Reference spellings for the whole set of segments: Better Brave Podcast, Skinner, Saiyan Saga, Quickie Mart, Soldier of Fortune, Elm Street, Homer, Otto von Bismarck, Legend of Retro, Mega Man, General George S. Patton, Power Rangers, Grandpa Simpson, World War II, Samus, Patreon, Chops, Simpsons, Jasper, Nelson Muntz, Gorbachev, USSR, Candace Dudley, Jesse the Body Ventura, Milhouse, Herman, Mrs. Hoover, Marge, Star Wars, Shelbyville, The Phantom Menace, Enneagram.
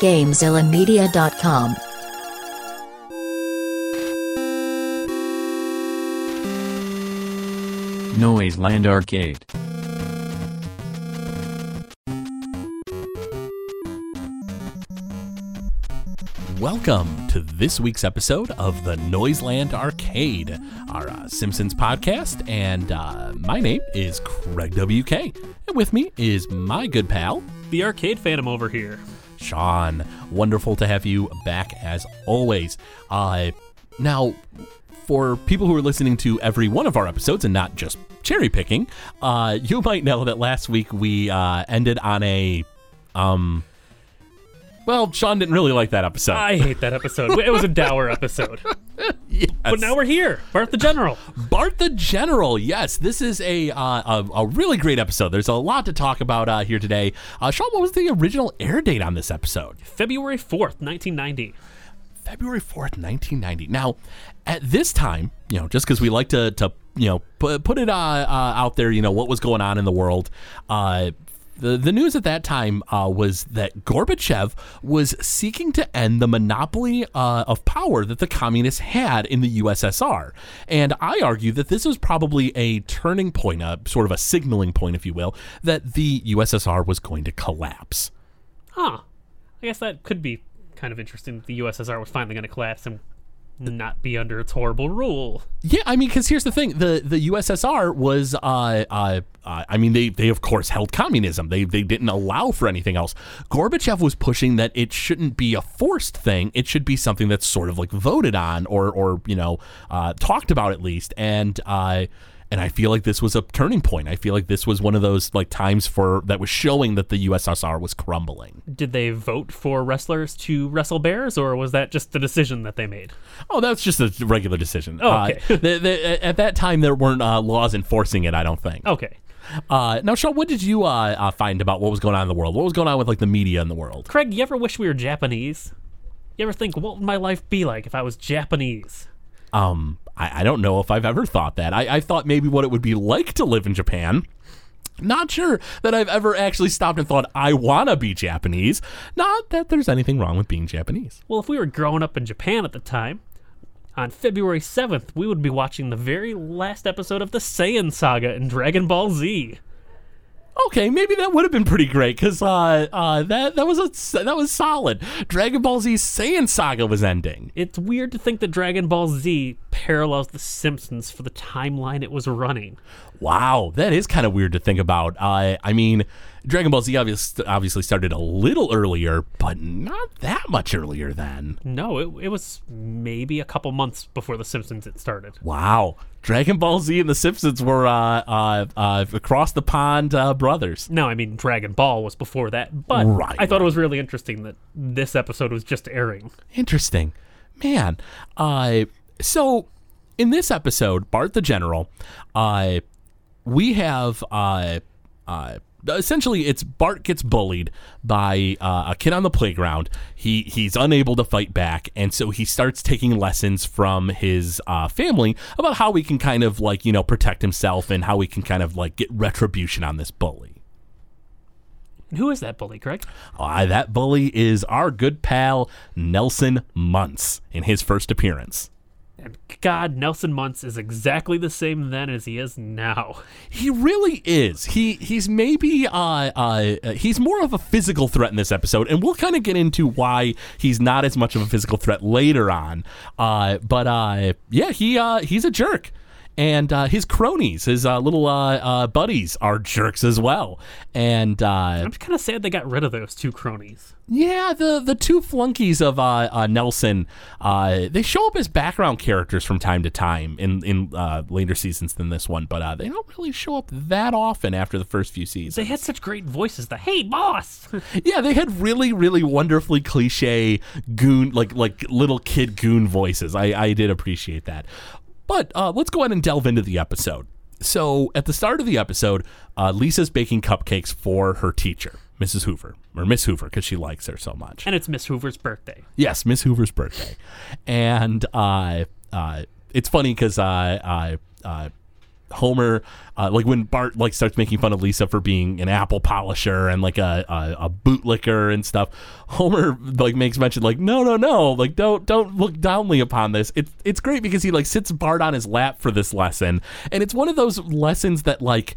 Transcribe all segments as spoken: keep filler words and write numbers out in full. Gamezilla Media dot com. Noiseland Arcade. Welcome to this week's episode of the Noiseland Arcade, our uh, Simpsons podcast, and uh, my name is Craig W K, and with me is my good pal, the Arcade Phantom over here, Sean. Wonderful to have you back as always. Uh, now, for people who are listening to every one of our episodes and not just cherry picking, uh, you might know that last week we uh, ended on a... um. Well, Sean didn't really like that episode. I hate that episode. It was a dour episode. Yes. But now we're here. Bart the General. Bart the General. Yes, this is a uh, a, a really great episode. There's a lot to talk about uh, here today. Uh, Sean, what was the original air date on this episode? February fourth, nineteen ninety. February fourth, nineteen ninety. Now, at this time, you know, just because we like to, to you know, put, put it uh, uh, out there, you know, what was going on in the world, uh, The, the news at that time uh, was that Gorbachev was seeking to end the monopoly uh, of power that the communists had in the U S S R. And I argue that this was probably a turning point, a sort of a signaling point, if you will, that the U S S R was going to collapse. Huh. I guess that could be kind of interesting that the U S S R was finally going to collapse and not be under its horrible rule. Yeah, I mean, because here's the thing. The the U S S R was, uh, uh, uh, I mean, they, they, of course, held communism. They they didn't allow for anything else. Gorbachev was pushing that it shouldn't be a forced thing. It should be something that's sort of like voted on or, or you know, uh, talked about at least. And uh, and I feel like this was a turning point. I feel like this was one of those like times for that was showing that the U S S R was crumbling. Did they vote for wrestlers to wrestle bears, or was that just the decision that they made? Oh, that's just a regular decision. Oh, okay. uh, they, they, at that time, there weren't uh, laws enforcing it, I don't think. Okay. Uh, now, Sean, what did you uh, uh, find about what was going on in the world? What was going on with like the media in the world? Craig, you ever wish we were Japanese? You ever think, what would my life be like if I was Japanese? Um, I, I don't know if I've ever thought that. I, I thought maybe what it would be like to live in Japan. Not sure that I've ever actually stopped and thought, I want to be Japanese. Not that there's anything wrong with being Japanese. Well, if we were growing up in Japan at the time, on February seventh, we would be watching the very last episode of the Saiyan Saga in Dragon Ball Z. Okay, maybe that would have been pretty great because uh, uh, that that was a, that was solid. Dragon Ball Z Saiyan Saga was ending. It's weird to think that Dragon Ball Z parallels The Simpsons for the timeline it was running. Wow, that is kind of weird to think about. Uh, I mean, Dragon Ball Z obviously obviously started a little earlier, but not that much earlier then. No, it it was maybe a couple months before The Simpsons it started. Wow. Dragon Ball Z and The Simpsons were uh, uh, uh, across the pond uh, brothers. No, I mean, Dragon Ball was before that, but right, I thought right. It was really interesting that this episode was just airing. Interesting. Man. Uh, so, in this episode, Bart the General, uh, we have... Uh, uh, Essentially, it's Bart gets bullied by uh, a kid on the playground. He he's unable to fight back, and so he starts taking lessons from his uh, family about how he can kind of like you know protect himself and how he can kind of like get retribution on this bully. And who is that bully, Craig? Uh, that bully is our good pal Nelson Muntz in his first appearance. And God, Nelson Muntz is exactly the same then as he is now. He really is. He he's maybe uh, uh he's more of a physical threat in this episode, and we'll kind of get into why he's not as much of a physical threat later on. Uh, but uh, yeah, he uh he's a jerk, and uh, his cronies, his uh, little uh, uh buddies, are jerks as well. And uh, I'm kind of sad they got rid of those two cronies. Yeah, the, the two flunkies of uh, uh, Nelson, uh, they show up as background characters from time to time in, in uh, later seasons than this one, but uh, they don't really show up that often after the first few seasons. They had such great voices, the hey, boss! Yeah, they had really, really wonderfully cliche goon, like like little kid goon voices. I, I did appreciate that. But uh, let's go ahead and delve into the episode. So at the start of the episode, uh, Lisa's baking cupcakes for her teacher, Missus Hoover, or Miss Hoover, because she likes her so much. And it's Miss Hoover's birthday. Yes, Miss Hoover's birthday. And uh, uh, it's funny because uh, uh, uh, Homer, uh, like when Bart like starts making fun of Lisa for being an apple polisher and like a, a, a bootlicker and stuff, Homer like makes mention like, no, no, no, like don't don't look downly upon this. It's it's great because he like sits Bart on his lap for this lesson, and it's one of those lessons that like,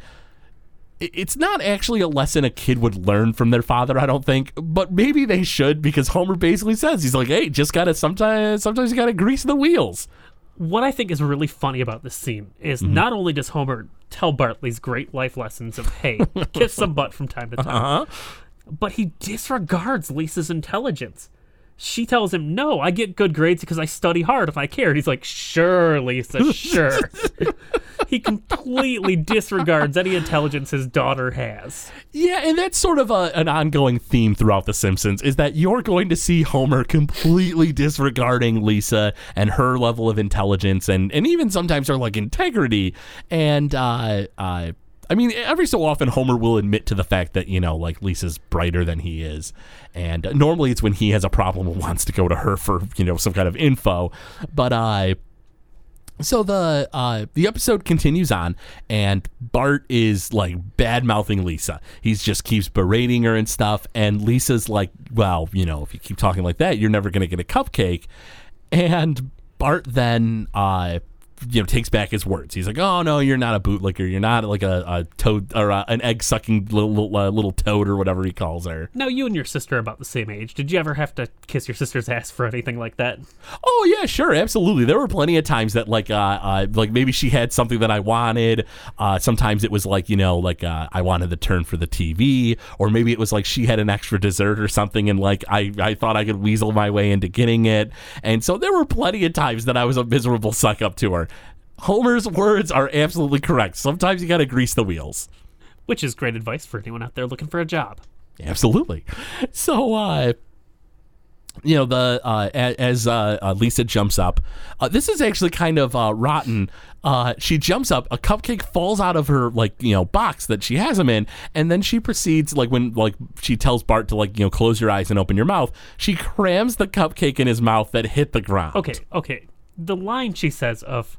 it's not actually a lesson a kid would learn from their father, I don't think, but maybe they should, because Homer basically says, he's like, hey, just gotta sometimes sometimes you gotta grease the wheels. What I think is really funny about this scene is mm-hmm. not only does Homer tell Bart these great life lessons of, hey, kiss some butt from time to time, uh-huh. but he disregards Lisa's intelligence. She tells him, no, I get good grades because I study hard if I care. And he's like, sure, Lisa, sure. He completely disregards any intelligence his daughter has. Yeah, and that's sort of a, an ongoing theme throughout The Simpsons, is that you're going to see Homer completely disregarding Lisa and her level of intelligence and, and even sometimes her, like, integrity. And uh, uh, I mean, every so often Homer will admit to the fact that, you know, like, Lisa's brighter than he is. And normally it's when he has a problem and wants to go to her for, you know, some kind of info. But uh, so the uh, the episode continues on, and Bart is, like, bad-mouthing Lisa. He just keeps berating her and stuff. And Lisa's like, well, you know, if you keep talking like that, you're never going to get a cupcake. And Bart then... Uh, you know, takes back his words. He's like, oh, no, you're not a bootlicker. You're not like a, a toad or a, an egg-sucking little little, uh, little toad or whatever he calls her. Now, you and your sister are about the same age. Did you ever have to kiss your sister's ass for anything like that? Oh, yeah, sure, absolutely. There were plenty of times that, like, uh, uh, like maybe she had something that I wanted. Uh, sometimes it was like, you know, like uh, I wanted the turn for the T V, or maybe it was like she had an extra dessert or something, and, like, I, I thought I could weasel my way into getting it. And so there were plenty of times that I was a miserable suck-up to her. Homer's words are absolutely correct. Sometimes you got to grease the wheels. Which is great advice for anyone out there looking for a job. Absolutely. So, uh, you know, the uh, as uh, uh, Lisa jumps up, uh, this is actually kind of uh, rotten. Uh, she jumps up, a cupcake falls out of her, like, you know, box that she has him in, and then she proceeds, like, when, like, she tells Bart to, like, you know, close your eyes and open your mouth, she crams the cupcake in his mouth that hit the ground. Okay, okay. The line she says of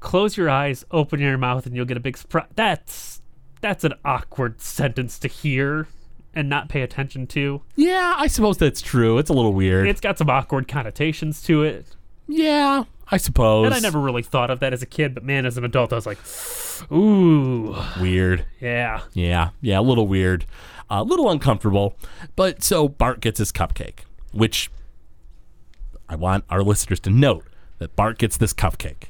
close your eyes, open your mouth, and you'll get a big surprise. That's that's an awkward sentence to hear and not pay attention to. Yeah, I suppose that's true. It's a little weird. It's got some awkward connotations to it. Yeah, I suppose. And I never really thought of that as a kid, but man, as an adult, I was like, ooh. Weird. Yeah. Yeah, yeah, a little weird. A little uncomfortable. But so Bart gets his cupcake, which I want our listeners to note. That Bart gets this cupcake.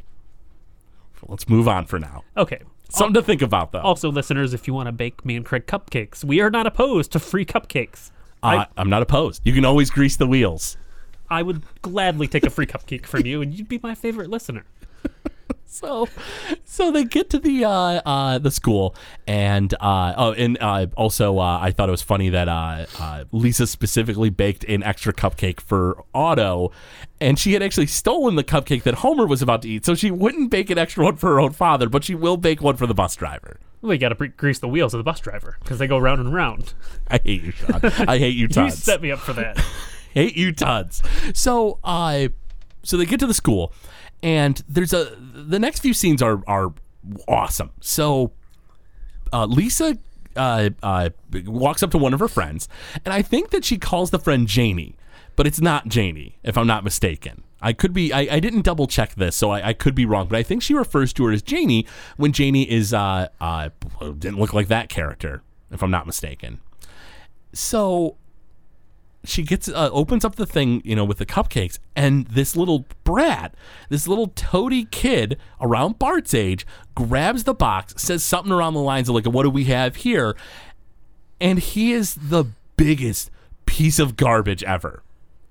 Let's move on for now. Okay. Something also, to think about, though. Also, listeners, if you want to bake me and Craig cupcakes, we are not opposed to free cupcakes. Uh, I, I'm not opposed. You can always grease the wheels. I would gladly take a free cupcake from you, and you'd be my favorite listener. So, so they get to the uh, uh, the school, and uh, oh, and uh, also uh, I thought it was funny that uh, uh, Lisa specifically baked an extra cupcake for Otto, and she had actually stolen the cupcake that Homer was about to eat, so she wouldn't bake an extra one for her own father, but she will bake one for the bus driver. Well, you got to pre- grease the wheels of the bus driver because they go round and round. I hate you, Sean. I hate you tons. You set me up for that. Hate you tons. So I, uh, so they get to the school. And there's a the next few scenes are are awesome. So uh, Lisa uh, uh, walks up to one of her friends, and I think that she calls the friend Janie, but it's not Janie, if I'm not mistaken. I could be I, I didn't double check this, so I, I could be wrong, but I think she refers to her as Janie when Janie is uh, uh, didn't look like that character, if I'm not mistaken. So she gets uh, opens up the thing, you know, with the cupcakes, and this little brat, this little toady kid around Bart's age, grabs the box, says something around the lines of like, what do we have here? And he is the biggest piece of garbage ever.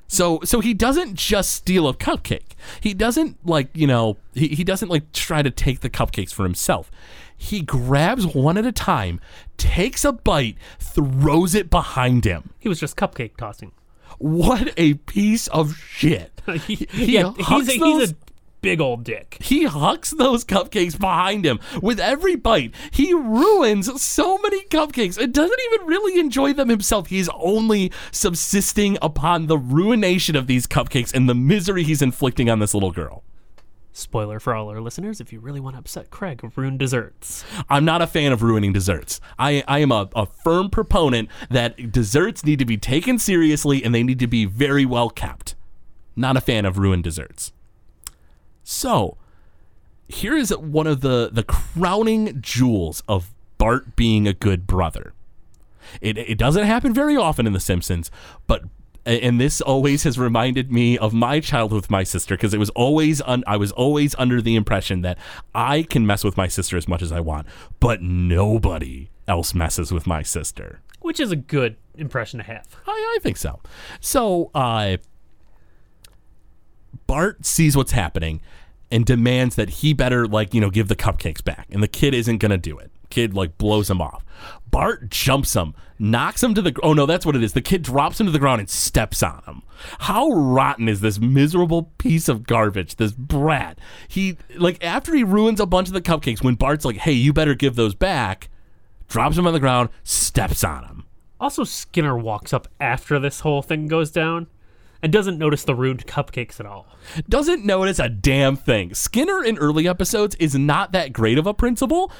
So so he doesn't just steal a cupcake. He doesn't like, you know, he, he doesn't like try to take the cupcakes for himself. He grabs one at a time, takes a bite, throws it behind him. He was just cupcake tossing. What a piece of shit. he, he yeah, he's, a, those, he's a big old dick. He hucks those cupcakes behind him. With every bite, he ruins so many cupcakes. It doesn't even really enjoy them himself. He's only subsisting upon the ruination of these cupcakes and the misery he's inflicting on this little girl. Spoiler for all our listeners, if you really want to upset Craig, ruin desserts. I'm not a fan of ruining desserts. I, I am a, a firm proponent that desserts need to be taken seriously and they need to be very well kept. Not a fan of ruined desserts. So, here is one of the, the crowning jewels of Bart being a good brother. It it doesn't happen very often in The Simpsons, but and this always has reminded me of my childhood with my sister, because it was always un, I was always under the impression that I can mess with my sister as much as I want, but nobody else messes with my sister. Which is a good impression to have. I, I think so. So uh, Bart sees what's happening and demands that he better, like, you know, give the cupcakes back, and the kid isn't going to do it. Kid like blows him off. Bart jumps him, knocks him to the oh no that's what it is the kid drops him to the ground and steps on him. How rotten is this miserable piece of garbage, this brat? He, like, after he ruins a bunch of the cupcakes, when Bart's like, hey, you better give those back, drops him on the ground, steps on him. Also, Skinner walks up after this whole thing goes down and doesn't notice the ruined cupcakes at all. Doesn't notice a damn thing. Skinner in early episodes is not that great of a principal.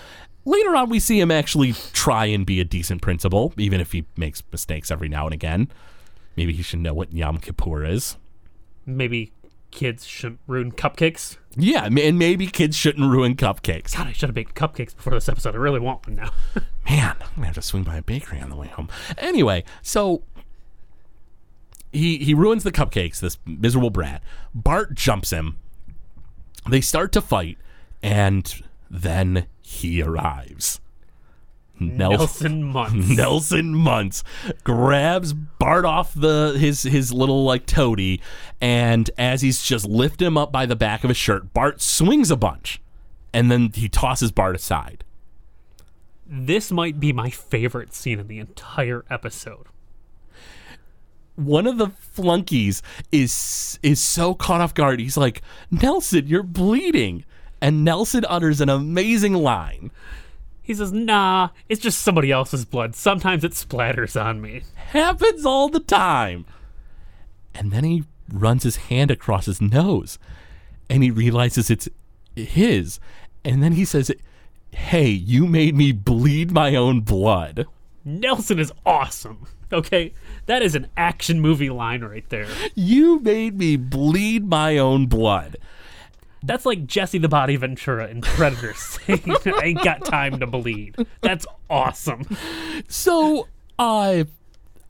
Later on, we see him actually try and be a decent principal, even if he makes mistakes every now and again. Maybe he should know what Yom Kippur is. Maybe kids shouldn't ruin cupcakes. Yeah, and maybe kids shouldn't ruin cupcakes. God, I should have baked cupcakes before this episode. I really want one now. Man, I'm going to have to swing by a bakery on the way home. Anyway, so he he ruins the cupcakes, this miserable brat. Bart jumps him. They start to fight, and then he arrives. Nelson, Nelson Muntz. Nelson Muntz grabs Bart off the his his little like toady, and as he's just lifting him up by the back of his shirt, Bart swings a bunch, and then he tosses Bart aside. This might be my favorite scene in the entire episode. One of the flunkies is is so caught off guard. He's like, Nelson, you're bleeding. And Nelson utters an amazing line. He says, nah, it's just somebody else's blood. Sometimes it splatters on me. Happens all the time. And then he runs his hand across his nose. And he realizes it's his. And then he says, hey, you made me bleed my own blood. Nelson is awesome. Okay, that is an action movie line right there. You made me bleed my own blood. That's like Jesse the Body Ventura in Predator saying, I ain't got time to bleed. That's awesome. So uh,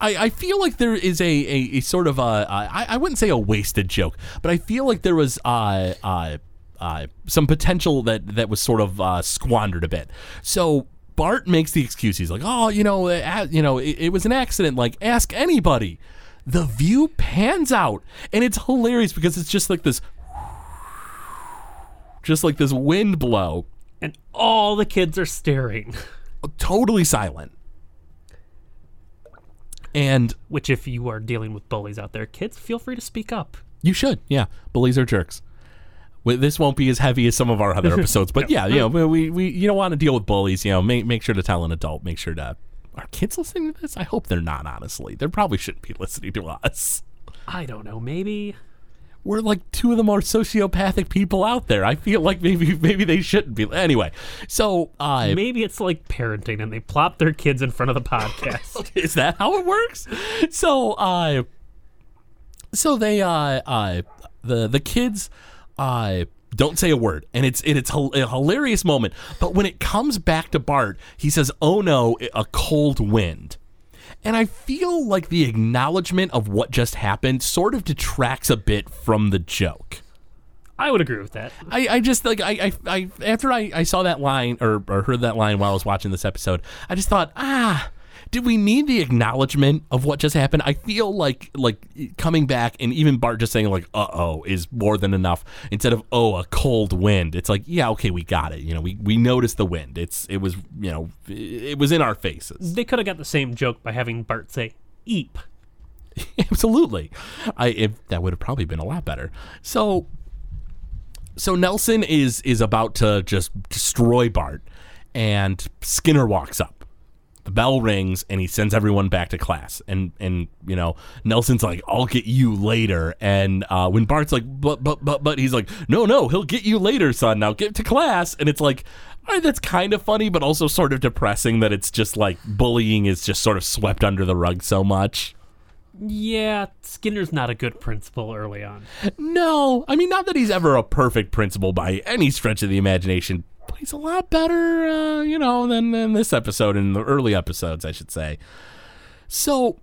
I I feel like there is a, a, a sort of, a, I, I wouldn't say a wasted joke, but I feel like there was uh, uh, uh, some potential that, that was sort of uh, squandered a bit. So Bart makes the excuse. He's like, oh, you know, uh, you know, it, it was an accident. Like, ask anybody. The view pans out, and it's hilarious because it's just like this just like this wind blow. And all the kids are staring. Totally silent. And which, if you are dealing with bullies out there, kids, feel free to speak up. You should, yeah. Bullies are jerks. This won't be as heavy as some of our other episodes, but yeah, you know, we, we you don't want to deal with bullies. You know, make, make sure to tell an adult. Make sure to... Are kids listening to this? I hope they're not, honestly. They probably shouldn't be listening to us. I don't know, maybe... We're like two of the more sociopathic people out there. I feel like maybe maybe they shouldn't be. Anyway, so... Uh, maybe it's like parenting and they plop their kids in front of the podcast. Is that how it works? So uh, so they... Uh, uh, the the kids uh, don't say a word. And it's it, it's a, a hilarious moment. But when it comes back to Bart, he says, oh no, a cold wind. And I feel like the acknowledgement of what just happened sort of detracts a bit from the joke. I would agree with that. I, I just like I, I, I after I, I saw that line or, or heard that line while I was watching this episode, I just thought, ah, did we need the acknowledgement of what just happened? I feel like like coming back and even Bart just saying like uh oh is more than enough instead of oh a cold wind. It's like, yeah, okay, we got it. You know, we, we noticed the wind. It's it was you know it was in our faces. They could have got the same joke by having Bart say eep. Absolutely, I it, that would have probably been a lot better. So so Nelson is is about to just destroy Bart, and Skinner walks up. The bell rings, and he sends everyone back to class. And, and you know, Nelson's like, I'll get you later. And uh, when Bart's like, but, but, but, but, he's like, no, no, he'll get you later, son. Now get to class. And it's like, all right, that's kind of funny, but also sort of depressing that it's just like bullying is just sort of swept under the rug so much. Yeah, Skinner's not a good principal early on. No, I mean, not that he's ever a perfect principal by any stretch of the imagination, but he's a lot better, uh, you know, than, than this episode and the early episodes, I should say. So,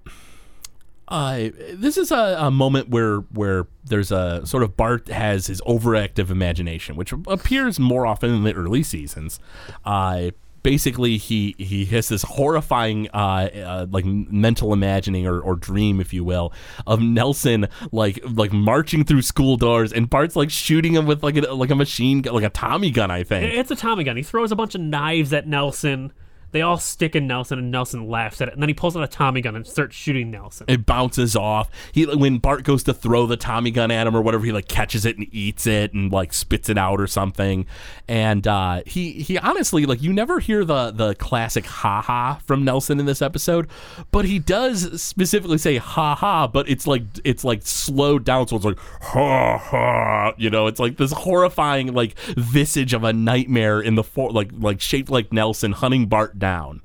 uh, this is a, a moment where where there's a sort of Bart has his overactive imagination, which appears more often in the early seasons. Uh Basically, he, he has this horrifying, uh, uh, like, mental imagining or, or dream, if you will, of Nelson, like, like marching through school doors, and Bart's, like, shooting him with, like, a, like a machine gun, like a Tommy gun, I think. It's a Tommy gun. He throws a bunch of knives at Nelson. They all stick in Nelson, and Nelson laughs at it. And then he pulls out a Tommy gun and starts shooting Nelson. It bounces off. He when Bart goes to throw the Tommy gun at him or whatever, he like catches it and eats it and like spits it out or something. And uh, he he honestly, like, you never hear the the classic ha ha from Nelson in this episode, but he does specifically say ha ha. But it's like it's like slowed down, so it's like ha ha. You know, it's like this horrifying like visage of a nightmare in the for- like like shaped like Nelson hunting Bart down.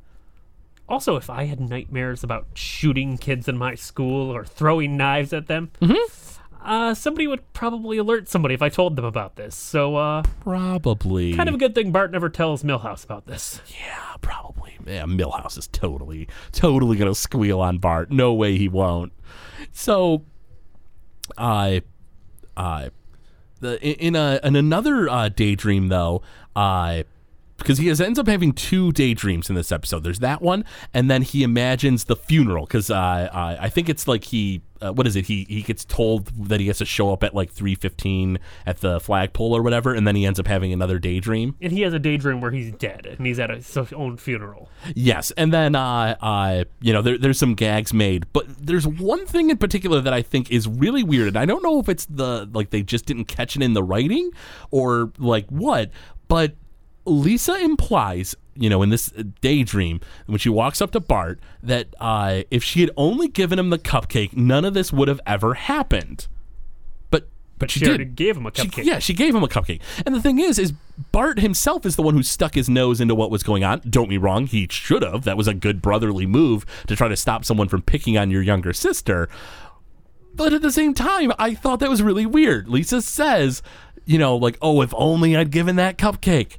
Also, if I had nightmares about shooting kids in my school or throwing knives at them, mm-hmm. uh, somebody would probably alert somebody if I told them about this. So, uh, probably kind of a good thing Bart never tells Milhouse about this. Yeah, probably. Yeah, Milhouse is totally, totally gonna squeal on Bart. No way he won't. So, I, uh, I, uh, in a in another uh, daydream though, I. Uh, Because he has, ends up having two daydreams in this episode. There's that one, and then he imagines the funeral. Because uh, I, I think it's like he, uh, what is it? He he gets told that he has to show up at like three fifteen at the flagpole or whatever, and then he ends up having another daydream. And he has a daydream where he's dead, and he's at his own funeral. Yes, and then, uh, uh, you know, there, there's some gags made. But there's one thing in particular that I think is really weird, and I don't know if it's the, like, they just didn't catch it in the writing or, like, what, but Lisa implies, you know, in this daydream, when she walks up to Bart, that uh, if she had only given him the cupcake, none of this would have ever happened. But but she, she already did. Gave him a cupcake. She, yeah, she gave him a cupcake. And the thing is, is Bart himself is the one who stuck his nose into what was going on. Don't be wrong, he should have. That was a good brotherly move to try to stop someone from picking on your younger sister. But at the same time, I thought that was really weird. Lisa says, you know, like, oh, if only I'd given that cupcake.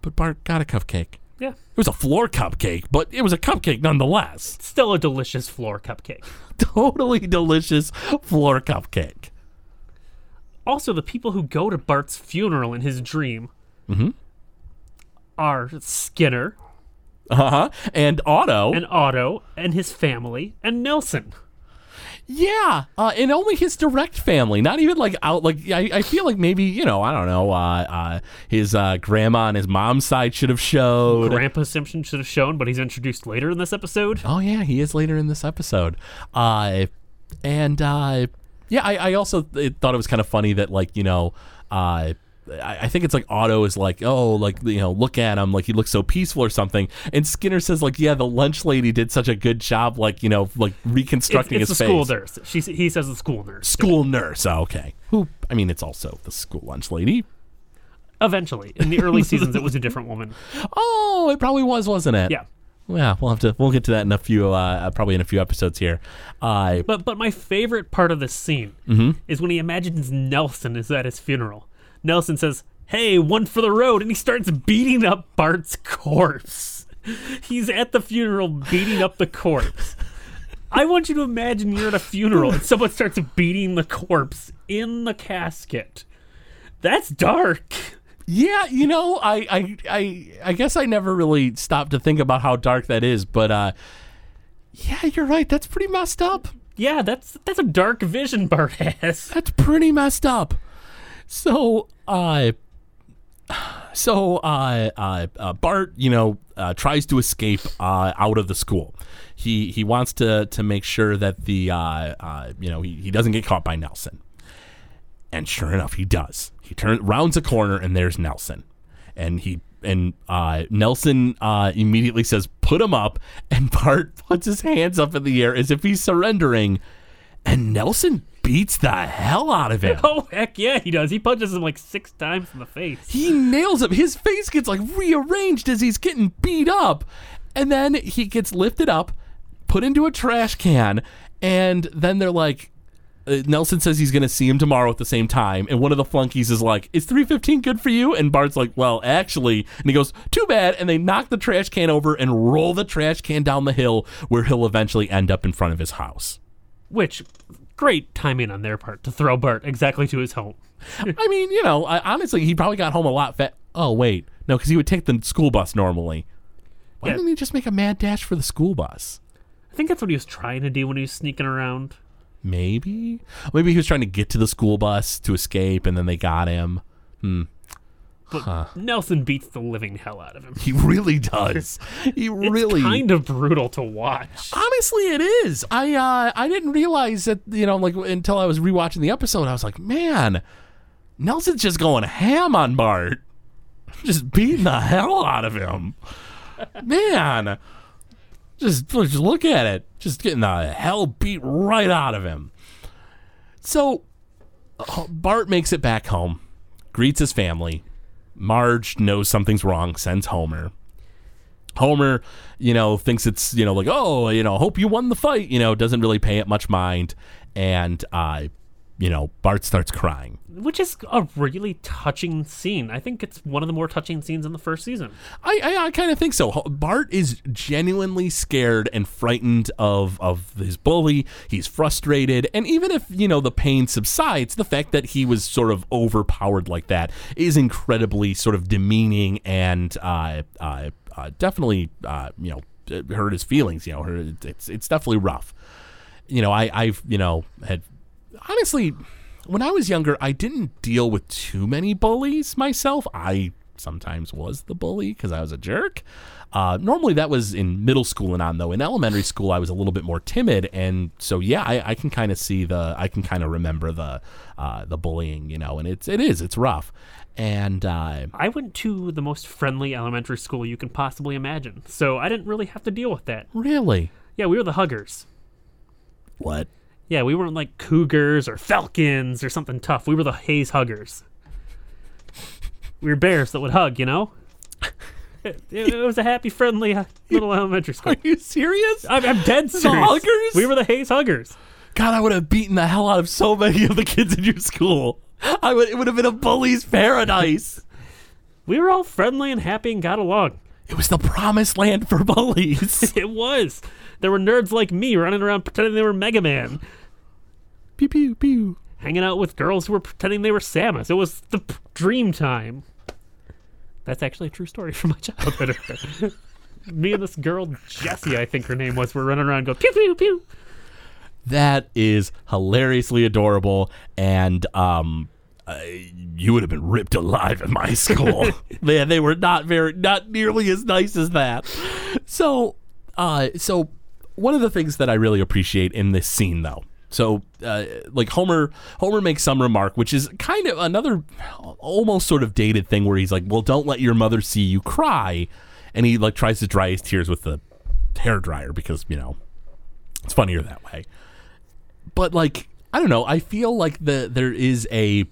But Bart got a cupcake. Yeah. It was a floor cupcake, but it was a cupcake nonetheless. It's still a delicious floor cupcake. Totally delicious floor cupcake. Also, the people who go to Bart's funeral in his dream mm-hmm. are Skinner. Uh-huh. And Otto. And Otto and his family and Nelson. Yeah, uh, and only his direct family, not even like out. Like I, I feel like maybe you know I don't know. Uh, uh, his uh, grandma and his mom's side should have showed. Grandpa Simpson should have shown, but he's introduced later in this episode. Oh yeah, he is later in this episode. Uh, and uh, yeah, I, I also thought it was kind of funny that like you know. Uh, I think it's like Otto is like, oh, like, you know, look at him. Like, he looks so peaceful or something. And Skinner says, like, yeah, the lunch lady did such a good job, like, you know, like reconstructing it's, it's his face. It's the school nurse. She, he says the school nurse. School nurse. Oh, okay. Who, I mean, it's also the school lunch lady. Eventually. In the early seasons, it was a different woman. Oh, it probably was, wasn't it? Yeah. Yeah, we'll have to, we'll get to that in a few, uh, probably in a few episodes here. Uh, but, but my favorite part of this scene mm-hmm. is when he imagines Nelson is at his funeral. Nelson says, hey, one for the road, and he starts beating up Bart's corpse. He's at the funeral beating up the corpse. I want you to imagine you're at a funeral and someone starts beating the corpse in the casket. That's dark. Yeah, you know, I I, I, I guess I never really stopped to think about how dark that is, but uh, yeah, you're right. That's pretty messed up. Yeah, that's that's a dark vision Bart has. That's pretty messed up. So, uh, so uh, uh, uh, Bart, you know, uh, tries to escape uh, out of the school. He he wants to to make sure that the uh, uh, you know he, he doesn't get caught by Nelson. And sure enough, he does. He turns rounds a corner, and there's Nelson, and he and uh, Nelson uh, immediately says, put him up, and Bart puts his hands up in the air as if he's surrendering, and Nelson beats the hell out of him. Oh, heck yeah, he does. He punches him like six times in the face. He nails him. His face gets like rearranged as he's getting beat up. And then he gets lifted up, put into a trash can, and then they're like, uh, Nelson says he's going to see him tomorrow at the same time. And one of the flunkies is like, is three fifteen good for you? And Bart's like, well, actually. And he goes, too bad. And they knock the trash can over and roll the trash can down the hill where he'll eventually end up in front of his house. Which... great timing on their part to throw Bart exactly to his home. I mean, you know, I, honestly, he probably got home a lot fat. Oh, wait. No, because he would take the school bus normally. Why yeah. didn't he just make a mad dash for the school bus? I think that's what he was trying to do when he was sneaking around. Maybe. Maybe he was trying to get to the school bus to escape, and then they got him. Hmm. But huh. Nelson beats the living hell out of him. He really does. He it's really kind of brutal to watch. Honestly, it is. I uh, I didn't realize that, you know, like until I was rewatching the episode. I was like, man, Nelson's just going ham on Bart, just beating the hell out of him. Man, just, just look at it, just getting the hell beat right out of him. So uh, Bart makes it back home, greets his family. Marge knows something's wrong, sends Homer. Homer, you know, thinks it's, you know, like, oh, you know, hope you won the fight, you know, doesn't really pay it much mind. And, uh, you know, Bart starts crying. Which is a really touching scene. I think it's one of the more touching scenes in the first season. I I, I kind of think so. Bart is genuinely scared and frightened of, of his bully. He's frustrated. And even if, you know, the pain subsides, the fact that he was sort of overpowered like that is incredibly sort of demeaning and uh, uh, uh, definitely, uh, you know, hurt his feelings. You know, hurt, it's, it's definitely rough. You know, I, I've, you know, had... Honestly, when I was younger, I didn't deal with too many bullies myself. I sometimes was the bully because I was a jerk. Uh, normally, that was in middle school and on, though. In elementary school, I was a little bit more timid, and so yeah, I, I can kind of see the, I can kind of remember the, uh, the bullying, you know. And it's it is it's rough. And uh, I went to the most friendly elementary school you can possibly imagine, so I didn't really have to deal with that. Really? Yeah, we were the huggers. What? Yeah, we weren't like cougars or falcons or something tough. We were the Hayes huggers. We were bears that would hug, you know? It, it was a happy, friendly little elementary school. Are you serious? I'm, I'm dead serious. The huggers? We were the Hayes huggers. God, I would have beaten the hell out of so many of the kids in your school. I would. It would have been a bully's paradise. We were all friendly and happy and got along. It was the promised land for bullies. It was. There were nerds like me running around pretending they were Mega Man. Pew, pew, pew. Hanging out with girls who were pretending they were Samus. It was the p- dream time. That's actually a true story from my childhood. Me and this girl, Jessie, I think her name was, were running around going, pew, pew, pew. That is hilariously adorable. And, um... Uh, you would have been ripped alive in my school. Man, they were not very, not nearly as nice as that. So, uh, so one of the things that I really appreciate in this scene, though, so uh, like Homer, Homer makes some remark, which is kind of another almost sort of dated thing where he's like, well, don't let your mother see you cry. And he like tries to dry his tears with the hairdryer because, you know, it's funnier that way. But like, I don't know. I feel like the, there is a,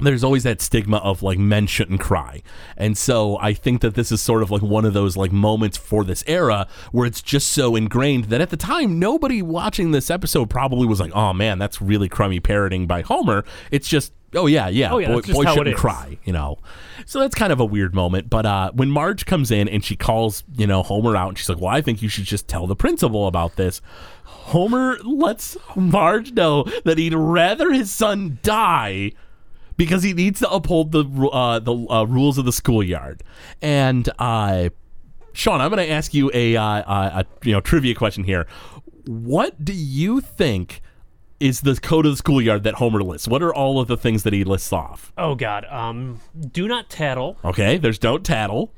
there's always that stigma of like men shouldn't cry. And so I think that this is sort of like one of those like moments for this era where it's just so ingrained that at the time, nobody watching this episode probably was like, oh man, that's really crummy parroting by Homer. It's just, oh yeah, yeah, oh, yeah boy, boy shouldn't cry, you know? So that's kind of a weird moment. But uh, when Marge comes in and she calls, you know, Homer out and she's like, well, I think you should just tell the principal about this. Homer lets Marge know that he'd rather his son die because he needs to uphold the uh, the uh, rules of the schoolyard. And uh, Sean, I'm going to ask you a, uh, a, a you know trivia question here. What do you think is the code of the schoolyard that Homer lists? What are all of the things that he lists off? Oh God, um, do not tattle. Okay, there's don't tattle.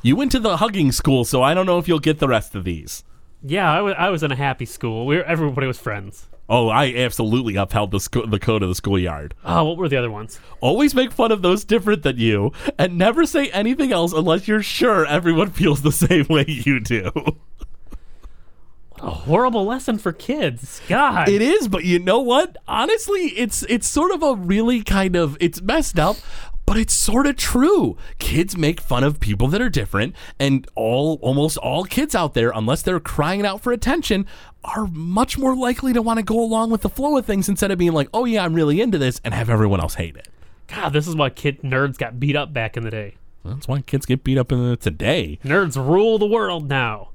You went to the hugging school, so I don't know if you'll get the rest of these. Yeah, I was I was in a happy school. We were, everybody was friends. Oh, I absolutely upheld the sco- the code of the schoolyard. Oh, what were the other ones? Always make fun of those different than you, and never say anything else unless you're sure everyone feels the same way you do. A horrible lesson for kids. God. It is, but you know what? Honestly, it's it's sort of a really kind of, it's messed up, but it's sort of true. Kids make fun of people that are different, and all almost all kids out there, unless they're crying out for attention, are much more likely to want to go along with the flow of things instead of being like, oh yeah, I'm really into this, and have everyone else hate it. God, this is why kid nerds got beat up back in the day. That's why kids get beat up in the today. Nerds rule the world now.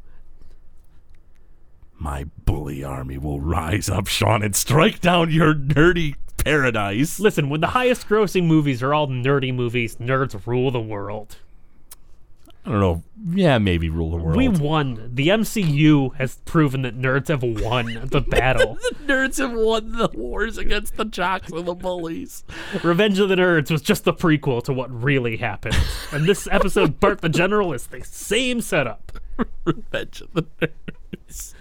My bully army will rise up, Sean, and strike down your nerdy paradise. Listen, when the highest grossing movies are all nerdy movies, nerds rule the world. I don't know. Yeah, maybe rule the world. We won. The M C U has proven that nerds have won the battle. The nerds have won the wars against the jocks and the bullies. Revenge of the Nerds was just the prequel to what really happened. And this episode, Bart the General, is the same setup. Revenge of the Nerds.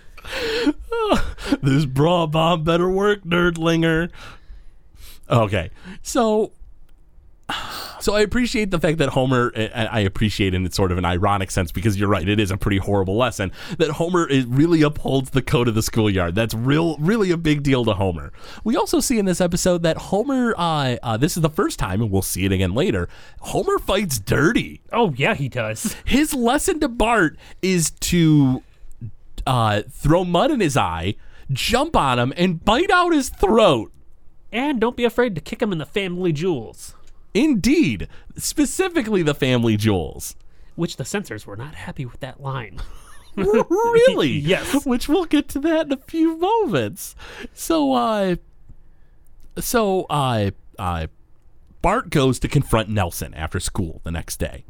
This bra bomb better work, nerdlinger. Okay, so so I appreciate the fact that Homer, I appreciate in sort of an ironic sense, because you're right, it is a pretty horrible lesson, that Homer is, really upholds the code of the schoolyard. That's real, really a big deal to Homer. We also see in this episode that Homer, uh, uh, this is the first time, and we'll see it again later, Homer fights dirty. Oh, yeah, he does. His lesson to Bart is to... Uh, throw mud in his eye, jump on him, and bite out his throat. And don't be afraid to kick him in the family jewels. Indeed. Specifically the family jewels. Which the censors were not happy with that line. Really? Yes. Which we'll get to that in a few moments. So, uh... So, uh... uh Bart goes to confront Nelson after school the next day.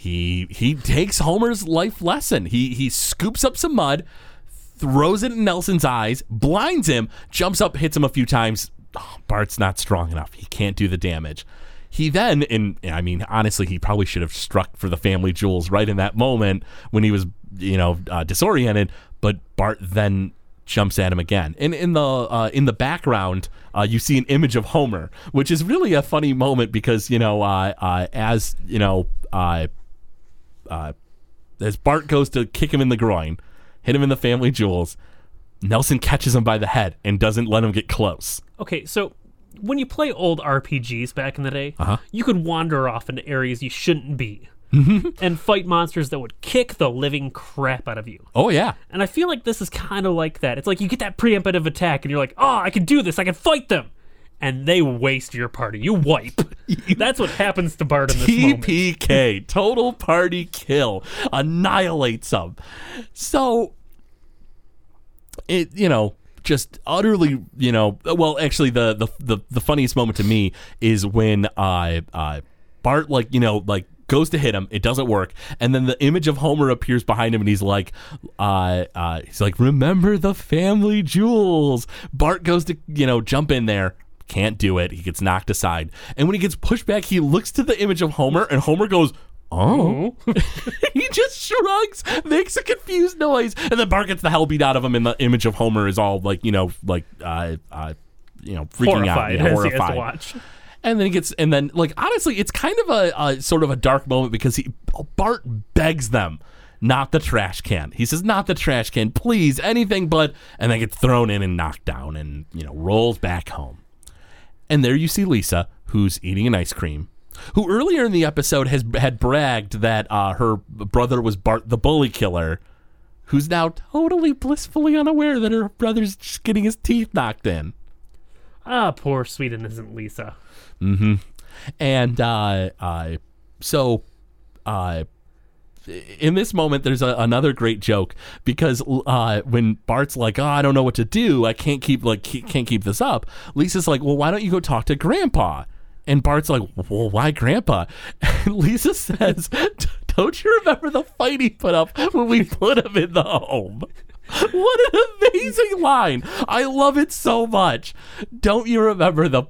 He he takes Homer's life lesson. He he scoops up some mud, throws it in Nelson's eyes, blinds him, jumps up, hits him a few times. Oh, Bart's not strong enough. He can't do the damage. He then, and I mean, honestly, he probably should have struck for the family jewels right in that moment when he was, you know, uh, disoriented. But Bart then jumps at him again. And in the uh, in the background, uh, you see an image of Homer, which is really a funny moment because, you know, uh, uh, as, you know, uh, Uh, as Bart goes to kick him in the groin, hit him in the family jewels, Nelson catches him by the head and doesn't let him get close. Okay, so when you play old R P Gs back in the day, uh-huh. you could wander off into areas you shouldn't be and fight monsters that would kick the living crap out of you. Oh, yeah. And I feel like this is kind of like that. It's like you get that preemptive attack and you're like, oh, I can do this. I can fight them. And they waste your party. You wipe. You That's what happens to Bart in this T P K, moment. T P K, total party kill, annihilates them. So, it you know, just utterly, you know, well, actually, the the, the, the funniest moment to me is when uh, uh, Bart, like, you know, like, goes to hit him. It doesn't work. And then the image of Homer appears behind him, and he's like, uh, uh, he's like, remember the family jewels. Bart goes to, you know, jump in there. Can't do it. He gets knocked aside. And when he gets pushed back, he looks to the image of Homer, and Homer goes, oh. He just shrugs, makes a confused noise, and then Bart gets the hell beat out of him, and the image of Homer is all like, you know, like, uh, uh, you know, freaking horrified. out. Yeah, horrified. He has to watch. And then he gets, and then, like, honestly, it's kind of a, a sort of a dark moment because he Bart begs them, not the trash can. He says, not the trash can, please, anything but, and then gets thrown in and knocked down and, you know, rolls back home. And there you see Lisa, who's eating an ice cream, who earlier in the episode has had bragged that uh, her brother was Bart the Bully Killer, who's now totally blissfully unaware that her brother's just getting his teeth knocked in. Ah, poor sweet innocent Lisa. Mm-hmm. And uh, uh, so... Uh, in this moment, there's a, another great joke because uh, when Bart's like, "Oh, I don't know what to do. I can't keep like can't keep this up." Lisa's like, "Well, why don't you go talk to Grandpa?" And Bart's like, "Well, why Grandpa?" And Lisa says, "Don't you remember the fight he put up when we put him in the home?" What an amazing line. I love it so much. Don't you remember the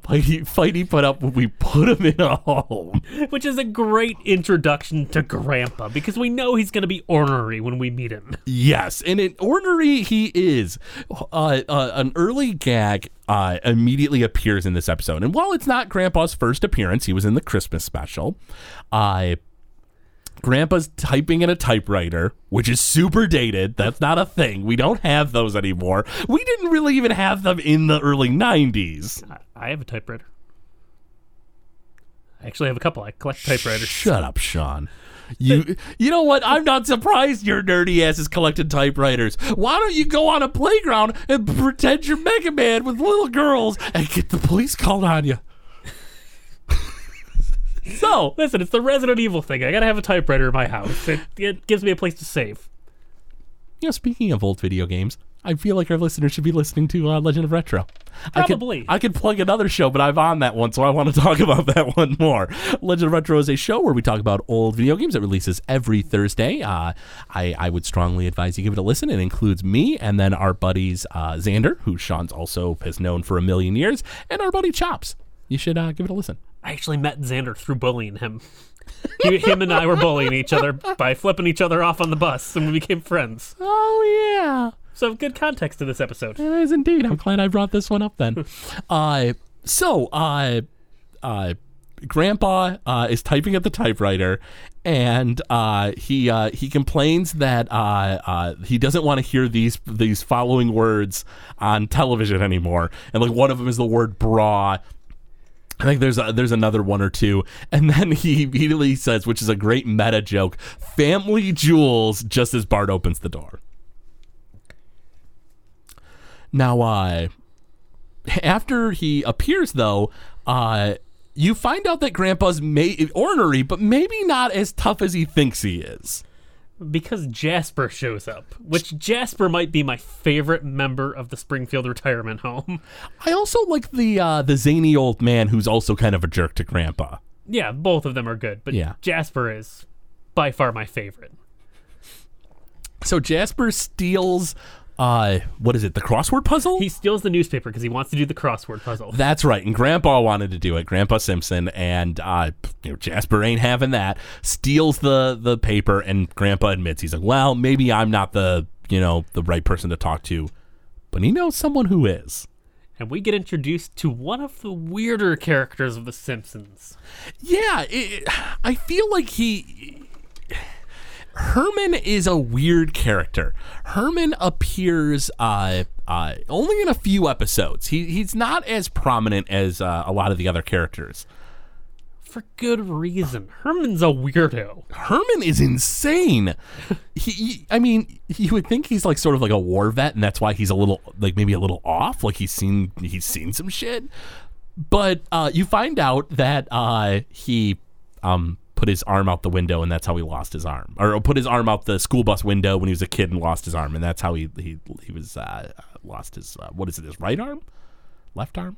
fight he put up when we put him in a home? Which is a great introduction to Grandpa, because we know he's going to be ornery when we meet him. Yes, and in ornery he is. Uh, uh, an early gag uh, immediately appears in this episode. And while it's not Grandpa's first appearance, he was in the Christmas special, I... Uh, Grandpa's typing in a typewriter, which is super dated. That's not a thing. We don't have those anymore. We didn't really even have them in the early nineties. I have a typewriter. I actually have a couple. I collect typewriters. Shut up, Sean. You you know what? I'm not surprised your nerdy ass is collecting typewriters. Why don't you go on a playground and pretend you're Mega Man with little girls and get the police called on you? So, listen, it's the Resident Evil thing. I gotta have a typewriter in my house. It, it gives me a place to save. You know, speaking of old video games, I feel like our listeners should be listening to uh, Legend of Retro. Probably. I could, I could plug another show, but I'm on that one, so I want to talk about that one more. Legend of Retro is a show where we talk about old video games that releases every Thursday. Uh, I, I would strongly advise you give it a listen. It includes me and then our buddies uh, Xander, who Sean's also has known for a million years, and our buddy Chops. You should uh, give it a listen. I actually met Xander through bullying him. He, him and I were bullying each other by flipping each other off on the bus, and we became friends. Oh, yeah. So good context to this episode. It is indeed. I'm glad I brought this one up then. uh, so, uh, uh, Grandpa uh, is typing at the typewriter, and uh, he uh, he complains that uh, uh, he doesn't want to hear these these following words on television anymore. And like one of them is the word bra. I think there's a, there's another one or two. And then he immediately says, which is a great meta joke, family jewels, just as Bart opens the door. Now, uh, after he appears, though, uh, you find out that Grandpa's may- ornery, but maybe not as tough as he thinks he is. Because Jasper shows up, which Jasper might be my favorite member of the Springfield retirement home. I also like the uh, the zany old man who's also kind of a jerk to Grandpa. Yeah, both of them are good, but yeah. Jasper is by far my favorite. So Jasper steals... Uh, what is it, the crossword puzzle? He steals the newspaper because he wants to do the crossword puzzle. That's right, and Grandpa wanted to do it, Grandpa Simpson, and uh, you know, Jasper ain't having that, steals the, the paper, and Grandpa admits, he's like, well, maybe I'm not the, you know, the right person to talk to, but he knows someone who is. And we get introduced to one of the weirder characters of The Simpsons. Yeah, it, I feel like he... Herman is a weird character. Herman appears uh, uh, only in a few episodes. He he's not as prominent as uh, a lot of the other characters. For good reason. Herman's a weirdo. Herman is insane. he, he, I mean, you would think he's like sort of like a war vet, and that's why he's a little like maybe a little off. Like he's seen he's seen some shit. But uh, you find out that uh, he. Um, put his arm out the window, and that's how he lost his arm. Or put his arm out the school bus window when he was a kid and lost his arm, and that's how he he, he was uh, lost his, uh, what is it, his right arm? Left arm?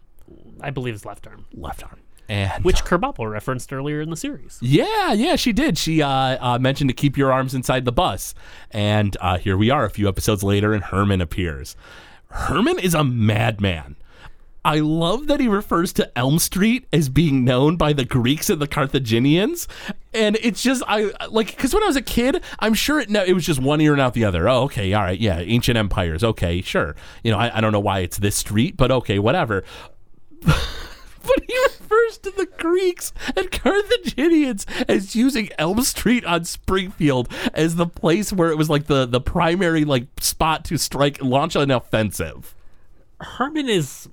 I believe his left arm. Left arm. And which Kerbopple referenced earlier in the series. Yeah, yeah, she did. She uh, uh, mentioned to keep your arms inside the bus. And uh, here we are a few episodes later, and Herman appears. Herman is a madman. I love that he refers to Elm Street as being known by the Greeks and the Carthaginians. And it's just, I like, because when I was a kid, I'm sure it, no, it was just one ear and out the other. Oh, okay, all right, yeah, ancient empires, okay, sure. You know, I, I don't know why it's this street, but okay, whatever. But he refers to the Greeks and Carthaginians as using Elm Street on Springfield as the place where it was like the, the primary like spot to strike, launch an offensive. Herman is...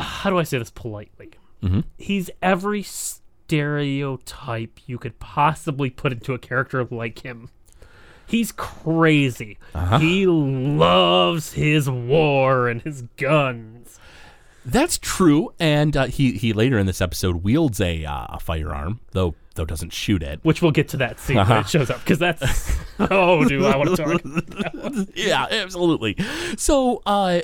How do I say this politely? Mm-hmm. He's every stereotype you could possibly put into a character like him. He's crazy. Uh-huh. He loves his war and his guns. That's true, and uh, he he later in this episode wields a uh, a firearm, though though doesn't shoot it. Which we'll get to that scene uh-huh. when it shows up, because that's oh, dude, I want to talk. About that. Yeah, absolutely. So uh,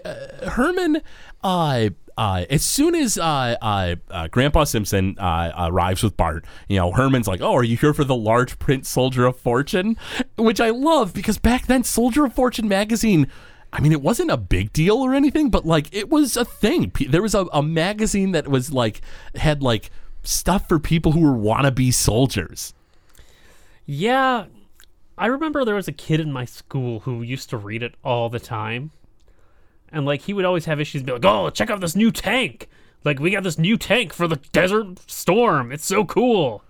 Herman, uh, uh, as soon as uh, uh, uh, Grandpa Simpson uh, arrives with Bart, you know, Herman's like, oh, are you here for the large print Soldier of Fortune? Which I love, because back then, Soldier of Fortune magazine, I mean, it wasn't a big deal or anything, but, like, it was a thing. There was a, a magazine that was, like, had, like, stuff for people who were wannabe soldiers. Yeah. I remember there was a kid in my school who used to read it all the time. And, like, he would always have issues and be like, oh, check out this new tank. Like, we got this new tank for the Desert Storm. It's so cool.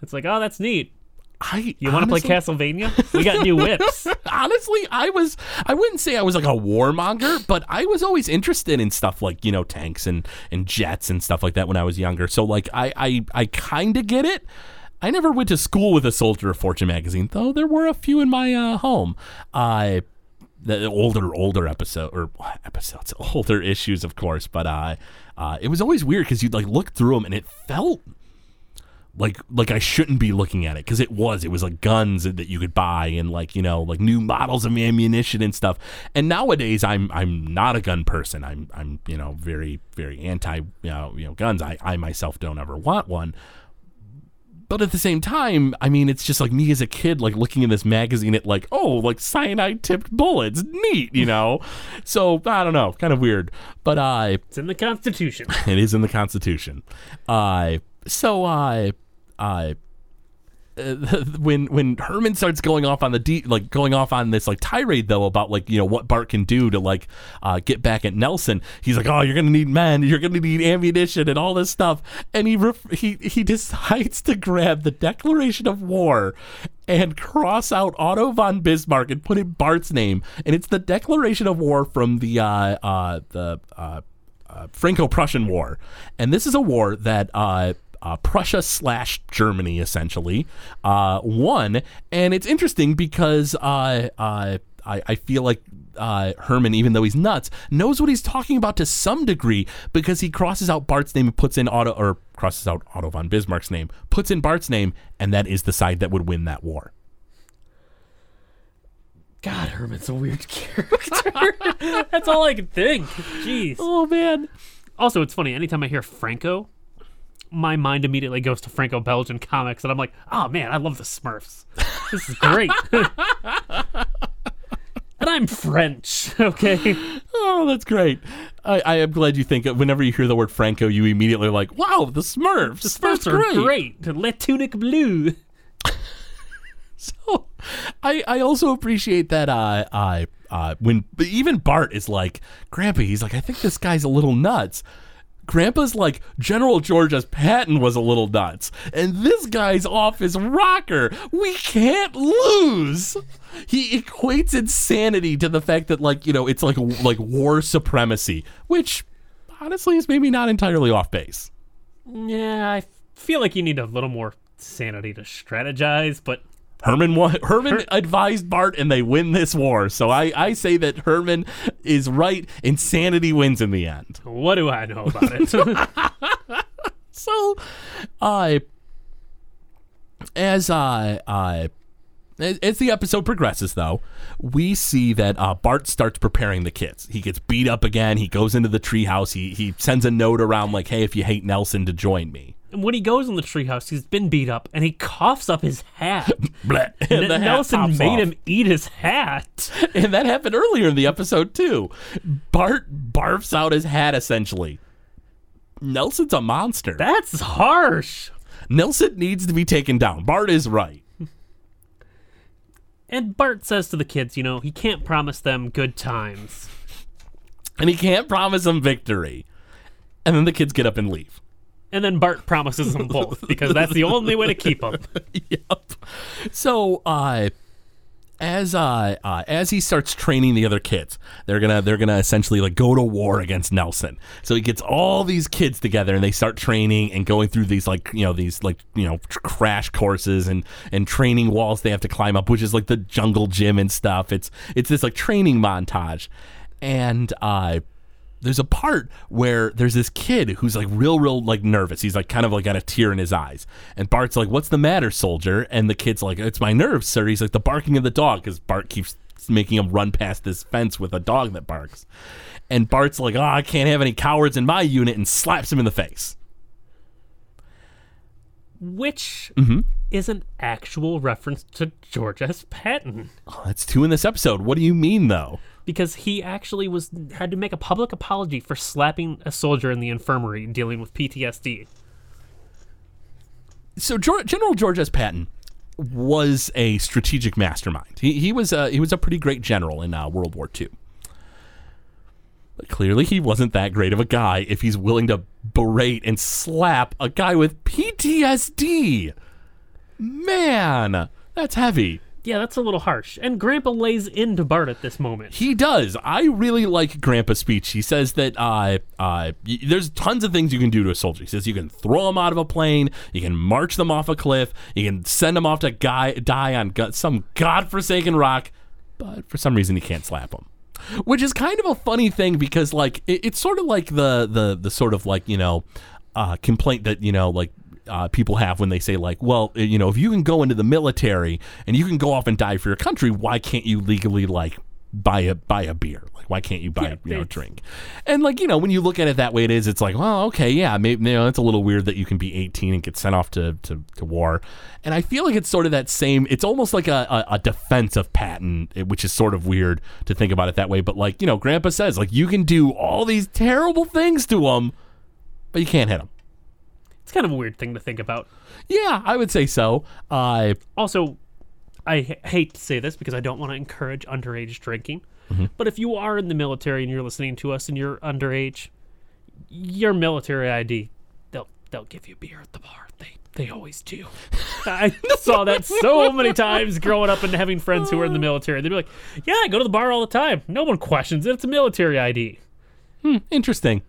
It's like, oh, that's neat. I, you want to play Castlevania? We got new whips. Honestly, I was, I wouldn't say I was like a warmonger, but I was always interested in stuff like, you know, tanks and, and jets and stuff like that when I was younger. So, like, I, I, I kind of get it. I never went to school with a Soldier of Fortune magazine, though there were a few in my uh, home. I... Uh, The older, older episode, or episodes, older issues, of course, but uh, uh, it was always weird because you'd like look through them and it felt like like I shouldn't be looking at it because it was. It was like guns that you could buy and like, you know, like new models of ammunition and stuff. And nowadays, I'm I'm not a gun person. I'm, I'm you know, very, very anti, you know, you know guns. I, I myself don't ever want one. But at the same time, I mean, it's just like me as a kid, like looking in this magazine at like, oh, like cyanide tipped bullets. Neat, you know? So I don't know. Kind of weird. But I. Uh, it's in the Constitution. It is in the Constitution. I. Uh, so I. Uh, I. Uh, when when Herman starts going off on the de- like going off on this like tirade though about like, you know, what Bart can do to like uh, get back at Nelson, he's like, oh, you're gonna need men, you're gonna need ammunition and all this stuff, and he ref- he he decides to grab the Declaration of War and cross out Otto von Bismarck and put in Bart's name, and it's the Declaration of War from the uh, uh, the uh, uh, Franco-Prussian War, and this is a war that. Uh, Uh, Prussia slash Germany, essentially, uh, won. And it's interesting because uh, uh, I, I feel like uh, Herman, even though he's nuts, knows what he's talking about to some degree because he crosses out Bart's name and puts in Otto, or crosses out Otto von Bismarck's name, puts in Bart's name, and that is the side that would win that war. God, Herman's a weird character. That's all I can think. Jeez. Oh, man. Also, it's funny. Anytime I hear Franco, my mind immediately goes to Franco-Belgian comics, and I'm like, oh, man, I love the Smurfs. This is great. And I'm French, okay? Oh, that's great. I, I am glad you think, whenever you hear the word Franco, you immediately are like, wow, the Smurfs. The Smurfs that's are great. great. Le Tunic Bleu. So, I I also appreciate that uh, I uh, when even Bart is like, Grampy, he's like, I think this guy's a little nuts. Grandpa's like, General George S. Patton was a little nuts, and this guy's off his rocker. We can't lose. He equates insanity to the fact that, like, you know, it's like like war supremacy, which honestly is maybe not entirely off base. Yeah, I feel like you need a little more sanity to strategize, but Herman won, Herman Her- advised Bart, and they win this war. So I, I say that Herman is right. Insanity wins in the end. What do I know about it? So, I uh, as I I as, as the episode progresses, though, we see that uh, Bart starts preparing the kids. He gets beat up again. He goes into the treehouse. He he sends a note around like, "Hey, if you hate Nelson, to join me." And when he goes in the treehouse, he's been beat up, and he coughs up his hat. Blech. And N- Nelson made off. him eat his hat. And that happened earlier in the episode, too. Bart barfs out his hat, essentially. Nelson's a monster. That's harsh. Nelson needs to be taken down. Bart is right. And Bart says to the kids, you know, he can't promise them good times. And he can't promise them victory. And then the kids get up and leave. And then Bart promises them both, because that's the only way to keep them. Yep. So, uh, as uh, uh, as he starts training the other kids, they're gonna they're gonna essentially like go to war against Nelson. So he gets all these kids together, and they start training and going through these like you know these like you know crash courses and and training walls they have to climb up, which is like the jungle gym and stuff. It's it's this like training montage, and uh. There's a part where there's this kid who's like real, real like nervous. He's like kind of like got a tear in his eyes. And Bart's like, what's the matter, soldier? And the kid's like, it's my nerves, sir. He's like the barking of the dog because Bart keeps making him run past this fence with a dog that barks. And Bart's like, oh, I can't have any cowards in my unit, and slaps him in the face. Which mm-hmm. is an actual reference to George S. Patton. Oh, that's two in this episode. What do you mean, though? Because he actually was had to make a public apology for slapping a soldier in the infirmary dealing with P T S D. So George, General George S. Patton was a strategic mastermind. He he was a, he was a pretty great general in uh, World War Two. But clearly he wasn't that great of a guy if he's willing to berate and slap a guy with P T S D. Man, that's heavy. Yeah, that's a little harsh. And Grandpa lays into Bart at this moment. He does. I really like Grandpa's speech. He says that uh, uh, y- there's tons of things you can do to a soldier. He says you can throw them out of a plane. You can march them off a cliff. You can send them off to guy- die on go- some godforsaken rock. But for some reason, you can't slap them. Which is kind of a funny thing because, like, it, it's sort of like the the the sort of like you know, uh, complaint that you know like uh, people have when they say like, well, you know, if you can go into the military and you can go off and die for your country, why can't you legally like buy a buy a beer? Like, why can't you buy yeah, you know, a drink? And like you know, when you look at it that way, it is. It's like, well, okay, yeah, maybe you know, it's a little weird that you can be eighteen and get sent off to to, to war. And I feel like it's sort of that same, it's almost like a, a, a defense of Patton, which is sort of weird to think about it that way. But like, you know, Grandpa says, like, you can do all these terrible things to him, but you can't hit him. It's kind of a weird thing to think about. Yeah, I would say so. Uh, also, I h- hate to say this because I don't want to encourage underage drinking. Mm-hmm. But if you are in the military and you're listening to us and you're underage, your military I D, they'll they'll give you beer at the bar. They They always do. I saw that so many times growing up and having friends who were in the military. They'd be like, yeah, I go to the bar all the time. No one questions it. It's a military I D. Hmm, interesting.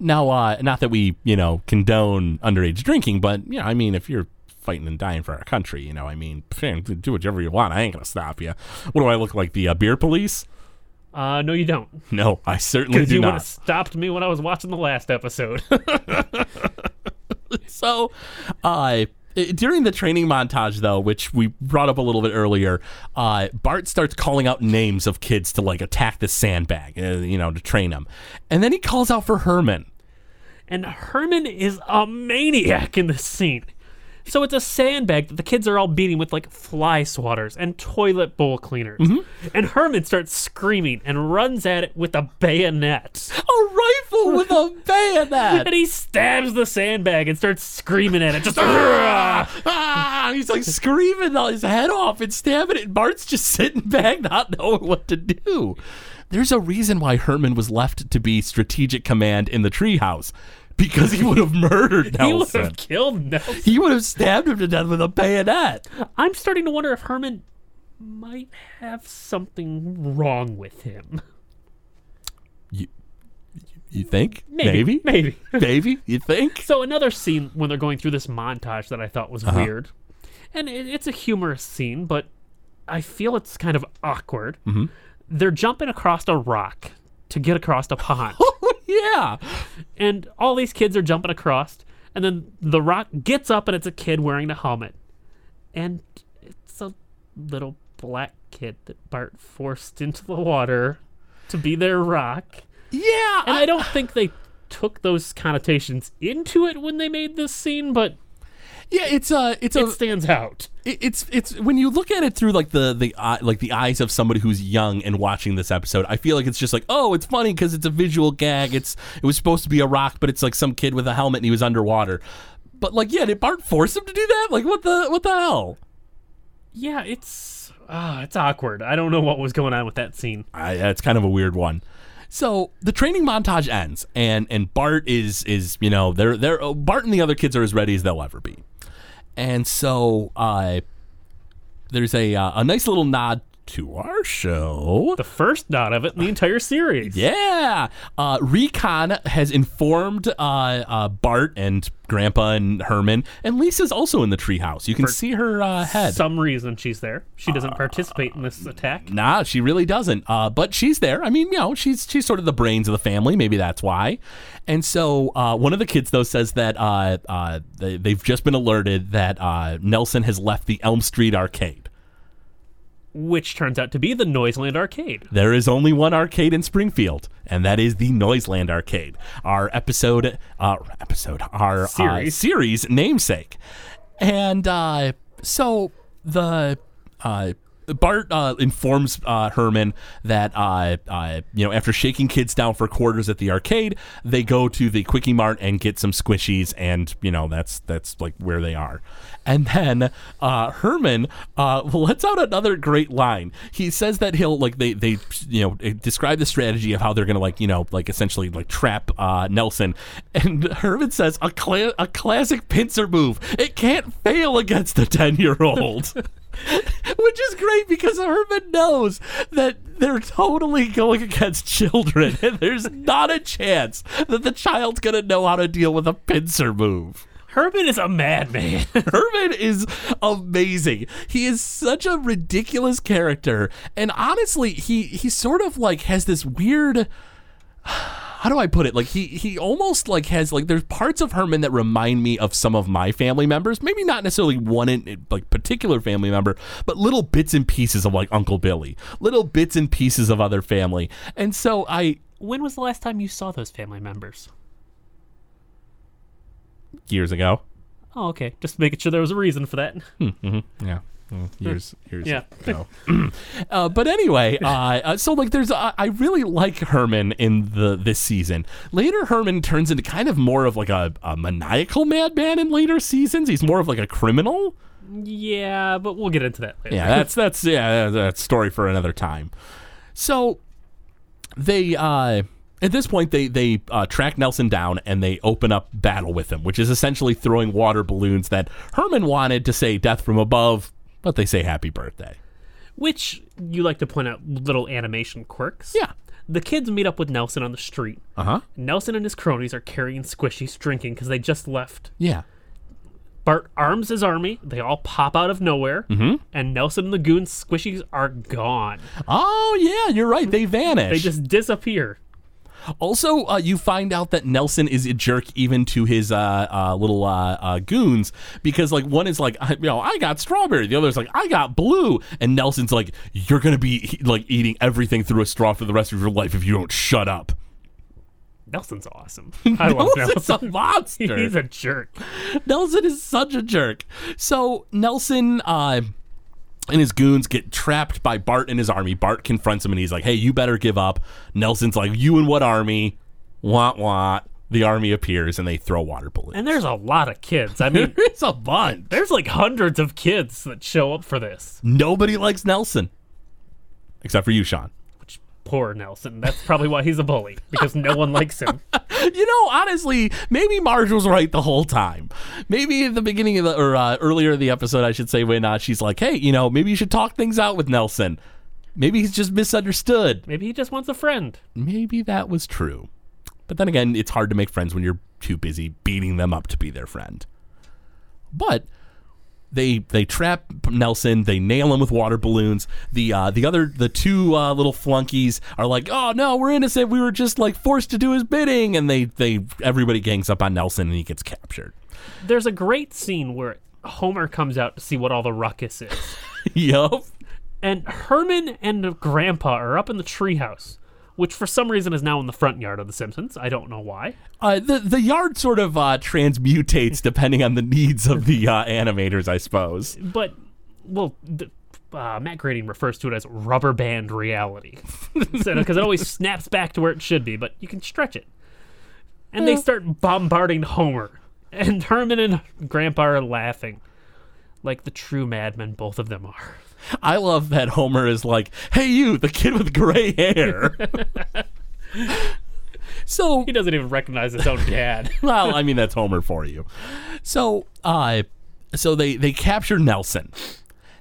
Now, uh, not that we, you know, condone underage drinking, but, yeah, I mean, if you're fighting and dying for our country, you know, I mean, do whatever you want. I ain't going to stop you. What do I look like, the uh, beer police? Uh, no, you don't. No, I certainly do not. Because you would have stopped me when I was watching the last episode. So, uh, during the training montage, though, which we brought up a little bit earlier, uh, Bart starts calling out names of kids to, like, attack the sandbag, uh, you know, to train them. And then he calls out for Herman. And Herman is a maniac in this scene. So it's a sandbag that the kids are all beating with, like, fly swatters and toilet bowl cleaners. Mm-hmm. And Herman starts screaming and runs at it with a bayonet. A rifle with a bayonet! And he stabs the sandbag and starts screaming at it. Just, ah! He's, like, screaming his head off and stabbing it. And Bart's just sitting back not knowing what to do. There's a reason why Herman was left to be strategic command in the treehouse. Because he would have murdered Nelson. He would have killed Nelson. He would have stabbed him to death with a bayonet. I'm starting to wonder if Herman might have something wrong with him. You, you think? Maybe. Maybe. Maybe. Maybe? You think? So another scene when they're going through this montage that I thought was uh-huh. weird. And it, it's a humorous scene, but I feel it's kind of awkward. Mm-hmm. They're jumping across a rock to get across a pond. Yeah. And all these kids are jumping across, and then the rock gets up, and it's a kid wearing a helmet. And it's a little black kid that Bart forced into the water to be their rock. Yeah. And I, I don't think they took those connotations into it when they made this scene, but... Yeah, it's a, it's a, it stands out. It, it's it's when you look at it through like the the uh, like the eyes of somebody who's young and watching this episode, I feel like it's just like, oh, it's funny because it's a visual gag. It's it was supposed to be a rock, but it's like some kid with a helmet and he was underwater. But like, yeah, did Bart force him to do that? Like, what the what the hell? Yeah, it's uh, it's awkward. I don't know what was going on with that scene. I, it's kind of a weird one. So the training montage ends, and and Bart is is you know they're they're oh, Bart and the other kids are as ready as they'll ever be. And so uh, there's a uh, a nice little nod to our show. The first nod of it in the entire series. Yeah. Uh, Recon has informed uh, uh, Bart and Grandpa and Herman. And Lisa's also in the treehouse. You can For see her uh, head. Some reason she's there. She doesn't uh, participate in this attack. Nah, she really doesn't. Uh, but she's there. I mean, you know, she's she's sort of the brains of the family. Maybe that's why. And so uh, one of the kids, though, says that uh, uh, they, they've just been alerted that uh, Nelson has left the Elm Street Arcade. which turns out to be the Noiseland Arcade. There is only one arcade in Springfield, and that is the Noiseland Arcade. Our episode, uh, episode, our series, uh, series namesake. And uh, so the uh, Bart uh, informs uh, Herman that uh, uh, you know, after shaking kids down for quarters at the arcade, they go to the Quickie Mart and get some squishies, and you know that's that's like where they are. And then uh, Herman uh, lets out another great line. He says that he'll like they they you know describe the strategy of how they're gonna like you know like essentially like trap uh, Nelson. And Herman says a cla- a classic pincer move. It can't fail against a ten-year-old. Which is great because Herman knows that they're totally going against children, and there's not a chance that the child's gonna know how to deal with a pincer move. Herman is a madman. Herman is amazing. He is such a ridiculous character, and honestly, he he sort of like has this weird. How do I put it? Like he he almost like has like there's parts of Herman that remind me of some of my family members. Maybe not necessarily one in, like particular family member, but little bits and pieces of like Uncle Billy, little bits and pieces of other family. And so I. When was the last time you saw those family members? Years ago. Oh, okay. Just making sure there was a reason for that. Mm-hmm. Yeah. Years, years yeah. ago. uh, but anyway, uh, uh, so like, there's, uh, I really like Herman in the this season. Later, Herman turns into kind of more of like a, a maniacal madman in later seasons. He's more of like a criminal. Yeah, but we'll get into that later. Yeah, that's that's yeah, that's a story for another time. So they. Uh, At this point, they they uh, track Nelson down and they open up battle with him, which is essentially throwing water balloons that Herman wanted to say death from above, but they say happy birthday. Which, you like to point out little animation quirks. Yeah. The kids meet up with Nelson on the street. Uh-huh. Nelson and his cronies are carrying squishies, drinking, because they just left. Yeah. Bart arms his army. They all pop out of nowhere. Mm-hmm. And Nelson and the goons' squishies are gone. Oh, yeah, you're right. They vanish. They just disappear. Also, uh, you find out that Nelson is a jerk even to his uh, uh, little uh, uh, goons, because like one is like, you know, I got strawberry. The other is like, I got blue. And Nelson's like, you're going to be like eating everything through a straw for the rest of your life if you don't shut up. Nelson's awesome. I love Nelson's Nelson. A monster. He's a jerk. Nelson is such a jerk. So Nelson... Uh, and his goons get trapped by Bart and his army. Bart confronts him, and he's like, hey, you better give up. Nelson's like, you and what army? Wah, wah. The army appears, and they throw water bullets. And there's a lot of kids. I mean, it's a bunch. There's like hundreds of kids that show up for this. Nobody likes Nelson. Except for you, Sean. Which, poor Nelson. That's probably why he's a bully, because no one likes him. You know, honestly, maybe Marge was right the whole time. Maybe at the beginning of the, or uh, earlier in the episode, I should say, when uh, she's like, hey, you know, maybe you should talk things out with Nelson. Maybe he's just misunderstood. Maybe he just wants a friend. Maybe that was true. But then again, it's hard to make friends when you're too busy beating them up to be their friend. But... They they trap Nelson. They nail him with water balloons. The uh, the other the two uh, little flunkies are like, oh no, we're innocent. We were just like forced to do his bidding. And they they everybody gangs up on Nelson and he gets captured. There's a great scene where Homer comes out to see what all the ruckus is. Yup. And Herman and Grandpa are up in the treehouse, which for some reason is now in the front yard of The Simpsons. I don't know why. Uh, the the yard sort of uh, transmutates depending on the needs of the uh, animators, I suppose. But, well, the, uh, Matt Grading refers to it as rubber band reality. Because so, it always snaps back to where it should be, but you can stretch it. And they start bombarding Homer. And Herman and Grandpa are laughing. Like the true madmen both of them are. I love that Homer is like, hey, you, the kid with gray hair. So he doesn't even recognize his own dad. Well, I mean, that's Homer for you. So uh, so they, they capture Nelson.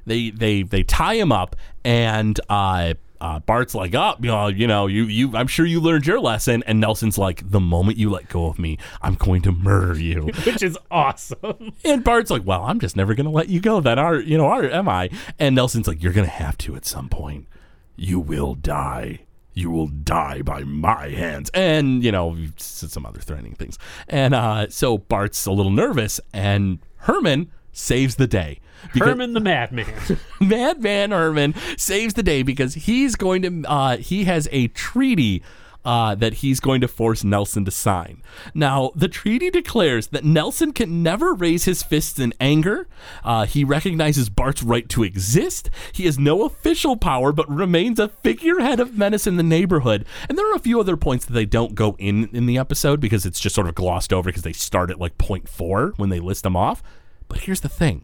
They they they tie him up, and uh, uh, Bart's like, oh, you know, you you I'm sure you learned your lesson. And Nelson's like, the moment you let go of me, I'm going to murder you. Which is awesome. And Bart's like, well, I'm just never going to let you go then, are, you know, are, am I? And Nelson's like, you're going to have to at some point. You will die. You will die by my hands. And, you know, some other threatening things. And uh, so Bart's a little nervous, and Herman saves the day. Because Herman the Madman. Madman Herman saves the day because he's going to, uh, he has a treaty uh, that he's going to force Nelson to sign. Now, the treaty declares that Nelson can never raise his fists in anger. Uh, he recognizes Bart's right to exist. He has no official power, but remains a figurehead of menace in the neighborhood. And there are a few other points that they don't go in in the episode because it's just sort of glossed over because they start at like point four when they list them off. But here's the thing.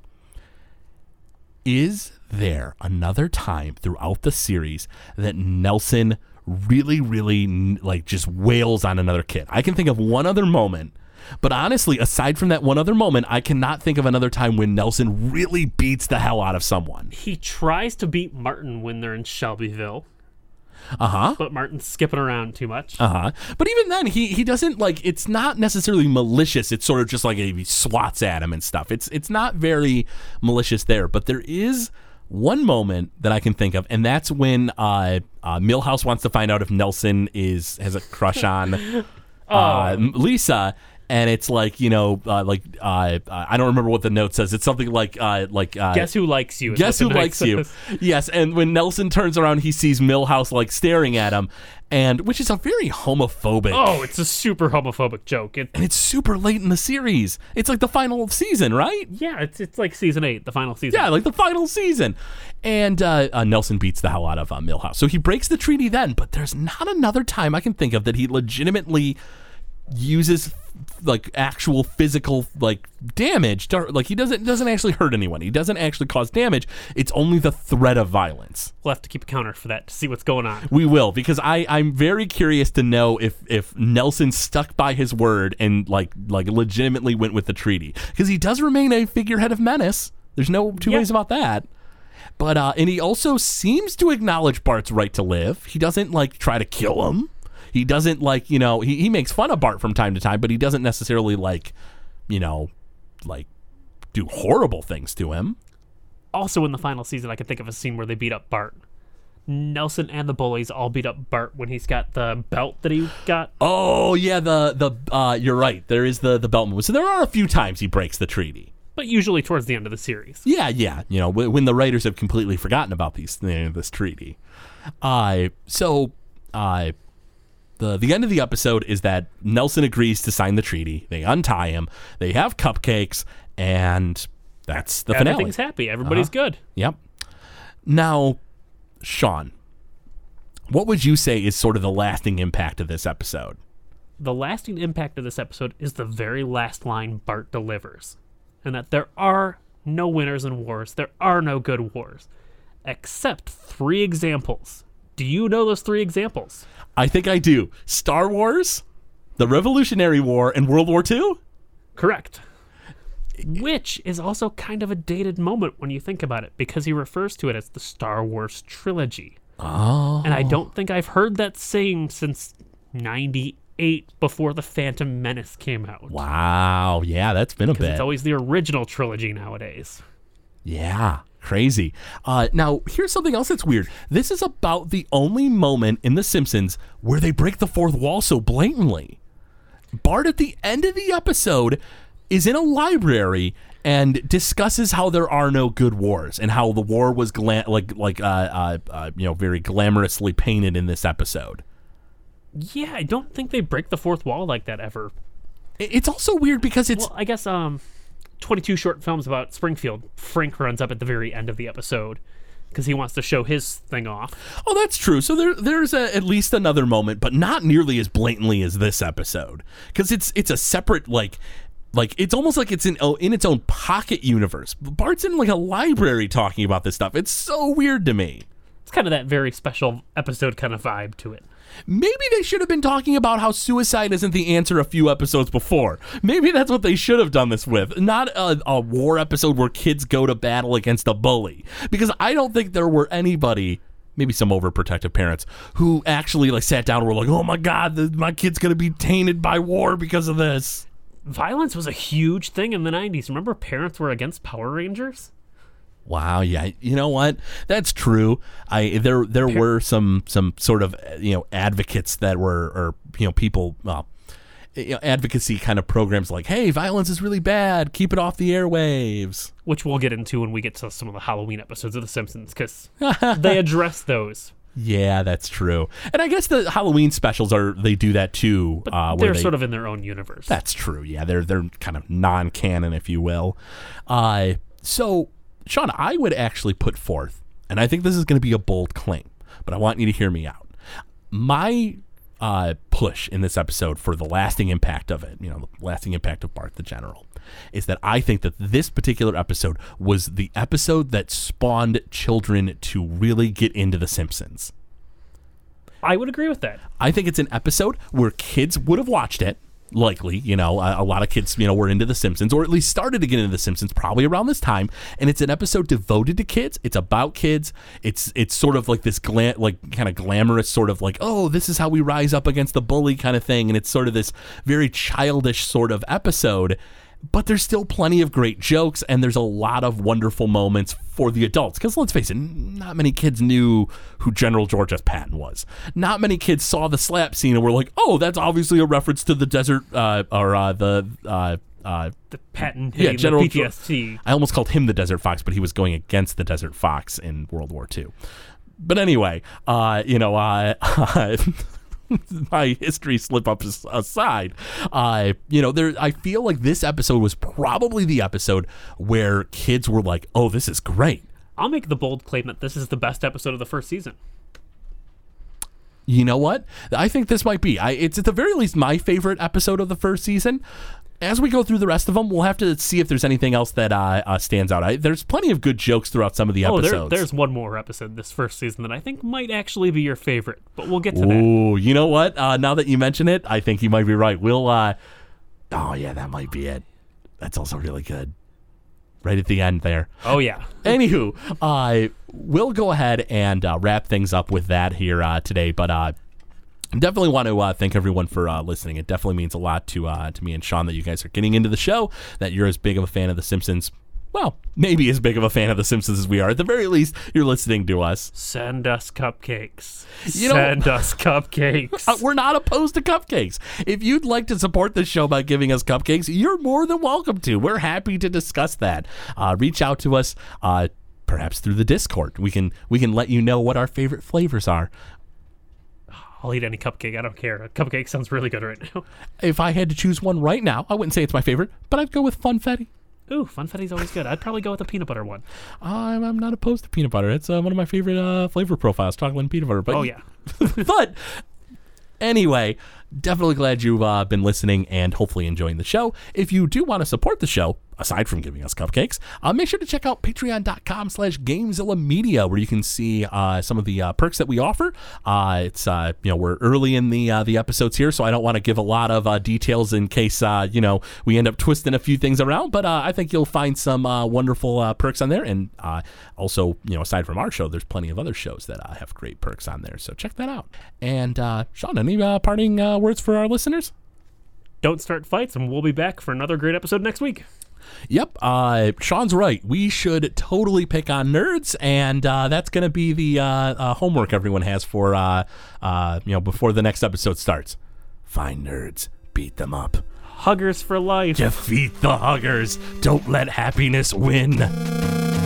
Is there another time throughout the series that Nelson really, really, like, just wails on another kid? I can think of one other moment, but honestly, aside from that one other moment, I cannot think of another time when Nelson really beats the hell out of someone. He tries to beat Martin when they're in Shelbyville. Uh-huh. But Martin's skipping around too much. Uh-huh. But even then, he he doesn't, like, it's not necessarily malicious. It's sort of just like he swats at him and stuff. It's it's not very malicious there. But there is one moment that I can think of, and that's when uh, uh, Milhouse wants to find out if Nelson is has a crush on oh. uh, Lisa. And it's like, you know, uh, like uh, I don't remember what the note says. It's something like uh, like uh, guess who likes you. Guess who likes you. Yes. And when Nelson turns around, he sees Milhouse like staring at him. And which is a very homophobic. Oh, it's a super homophobic joke. It, and it's super late in the series. It's like the final season, right? Yeah, it's it's like season eight, the final season. Yeah, like the final season. And uh, uh, Nelson beats the hell out of uh, Milhouse. So he breaks the treaty then. But there's not another time I can think of that he legitimately uses like actual physical like damage to, like he doesn't doesn't actually hurt anyone. He doesn't actually cause damage. It's only the threat of violence. We'll have to keep a counter for that to see what's going on. We will, because I I'm very curious to know if if Nelson stuck by his word and like like legitimately went with the treaty, because he does remain a figurehead of menace. There's no two yeah. ways about that. But uh and he also seems to acknowledge Bart's right to live. He doesn't like try to kill him. He doesn't, like, you know, he, he makes fun of Bart from time to time, but he doesn't necessarily, like, you know, like, do horrible things to him. Also in the final season, I can think of a scene where they beat up Bart. Nelson and the bullies all beat up Bart when he's got the belt that he got. Oh, yeah, the, the uh, you're right. There is the, the belt move. So there are a few times he breaks the treaty. But usually towards the end of the series. Yeah, yeah. You know, w- when the writers have completely forgotten about these uh, this treaty. Uh, so, I... Uh, The the end of the episode is that Nelson agrees to sign the treaty. They untie him. They have cupcakes, and that's the finale. Everything's happy. Everybody's uh-huh. good. Yep. Now, Sean, what would you say is sort of the lasting impact of this episode? The lasting impact of this episode is the very last line Bart delivers, and that there are no winners in wars. There are no good wars, except three examples. Do you know those three examples? I think I do. Star Wars, the Revolutionary War, and World War Two? Correct. Which is also kind of a dated moment when you think about it, because he refers to it as the Star Wars trilogy. Oh. And I don't think I've heard that saying since ninety-eight before The Phantom Menace came out. Wow. Yeah, that's been a bit. Because it's always the original trilogy nowadays. Yeah. Crazy. Uh, now, here's something else that's weird. This is about the only moment in The Simpsons where they break the fourth wall so blatantly. Bart, at the end of the episode, is in a library and discusses how there are no good wars and how the war was gla- like like uh, uh, uh, you know, very glamorously painted in this episode. Yeah, I don't think they break the fourth wall like that ever. It's also weird because it's... Well, I guess... um. twenty-two short films about Springfield, Frank runs up at the very end of the episode because he wants to show his thing off. Oh, that's true. So there, there's a, at least another moment, but not nearly as blatantly as this episode, because it's it's a separate, like, like it's almost like it's in in its own pocket universe. Bart's in like a library talking about this stuff. It's so weird to me. It's kind of that very special episode kind of vibe to it. Maybe they should have been talking about how suicide isn't the answer a few episodes before. Maybe that's what they should have done this with. Not a, a war episode where kids go to battle against a bully. Because I don't think there were anybody, maybe some overprotective parents, who actually like sat down and were like, oh my God, the, my kid's going to be tainted by war because of this. Violence was a huge thing in the nineties. Remember parents were against Power Rangers? Wow, yeah, you know what? That's true. I there there were some some sort of, you know, advocates that were, or, you know, people, well, you know, advocacy kind of programs like, hey, violence is really bad, keep it off the airwaves. Which we'll get into when we get to some of the Halloween episodes of The Simpsons, because they address those. Yeah, that's true. And I guess the Halloween specials are, they do that too. But uh, they're they, sort of in their own universe. That's true, yeah. They're, they're kind of non-canon, if you will. Uh, so, Sean, I would actually put forth, and I think this is going to be a bold claim, but I want you to hear me out. My uh, push in this episode for the lasting impact of it, you know, the lasting impact of Bart the General, is that I think that this particular episode was the episode that spawned children to really get into The Simpsons. I would agree with that. I think it's an episode where kids would have watched it, likely, you know, a, a lot of kids, you know, were into The Simpsons, or at least started to get into The Simpsons probably around this time, and it's an episode devoted to kids. It's about kids. It's it's sort of like this gla- like kind of glamorous sort of like, oh, this is how we rise up against the bully kind of thing, and it's sort of this very childish sort of episode, but there's still plenty of great jokes, and there's a lot of wonderful moments for the adults. Because let's face it, not many kids knew who General George S. Patton was. Not many kids saw the slap scene and were like, oh, that's obviously a reference to the desert, uh, or uh, the... Uh, uh, the Patton, yeah, General the P T S D. George. I almost called him the Desert Fox, but he was going against the Desert Fox in World War Two. But anyway, uh, you know... Uh, my history slip up aside, uh, you know, there. I feel like this episode was probably the episode where kids were like, "Oh, this is great." I'll make the bold claim that this is the best episode of the first season. You know what? I think this might be. I, it's at the very least my favorite episode of the first season. As we go through the rest of them, we'll have to see if there's anything else that uh, uh, stands out. I, there's plenty of good jokes throughout some of the episodes. Oh, there, there's one more episode this first season that I think might actually be your favorite, but we'll get to Ooh, that. Ooh, you know what? Uh, now that you mention it, I think you might be right. We'll, uh, oh yeah, that might be it. That's also really good. Right at the end there. Oh, yeah. Anywho, uh, we'll go ahead and uh, wrap things up with that here uh, today, but... Uh, Definitely want to uh, thank everyone for uh, listening. It definitely means a lot to uh, to me and Sean that you guys are getting into the show, that you're as big of a fan of The Simpsons, well, maybe as big of a fan of The Simpsons as we are. At the very least, you're listening to us. Send us cupcakes. You Send know, us cupcakes. We're not opposed to cupcakes. If you'd like to support this show by giving us cupcakes, you're more than welcome to. We're happy to discuss that. Uh, reach out to us, uh, perhaps through the Discord. We can we can let you know what our favorite flavors are. I'll eat any cupcake. I don't care. A cupcake sounds really good right now. If I had to choose one right now, I wouldn't say it's my favorite, but I'd go with Funfetti. Ooh, Funfetti's always good. I'd probably go with a peanut butter one. I'm, I'm not opposed to peanut butter. It's uh, one of my favorite uh, flavor profiles, chocolate and peanut butter. But, oh, yeah. But anyway, definitely glad you've uh, been listening and hopefully enjoying the show. If you do want to support the show, aside from giving us cupcakes, uh, make sure to check out patreon.com slash GameZillaMedia, where you can see uh, some of the uh, perks that we offer. Uh, it's uh, you know, we're early in the uh, the episodes here, so I don't want to give a lot of uh, details in case uh, you know, we end up twisting a few things around. But uh, I think you'll find some uh, wonderful uh, perks on there, and uh, also, you know, aside from our show, there's plenty of other shows that uh, have great perks on there. So check that out. And uh, Sean, any uh, parting uh, words for our listeners? Don't start fights, and we'll be back for another great episode next week. Yep, uh, Sean's right. We should totally pick on nerds, and uh, that's going to be the uh, uh, homework everyone has for uh, uh, you know, before the next episode starts. Find nerds, beat them up. Huggers for life. Defeat the huggers. Don't let happiness win.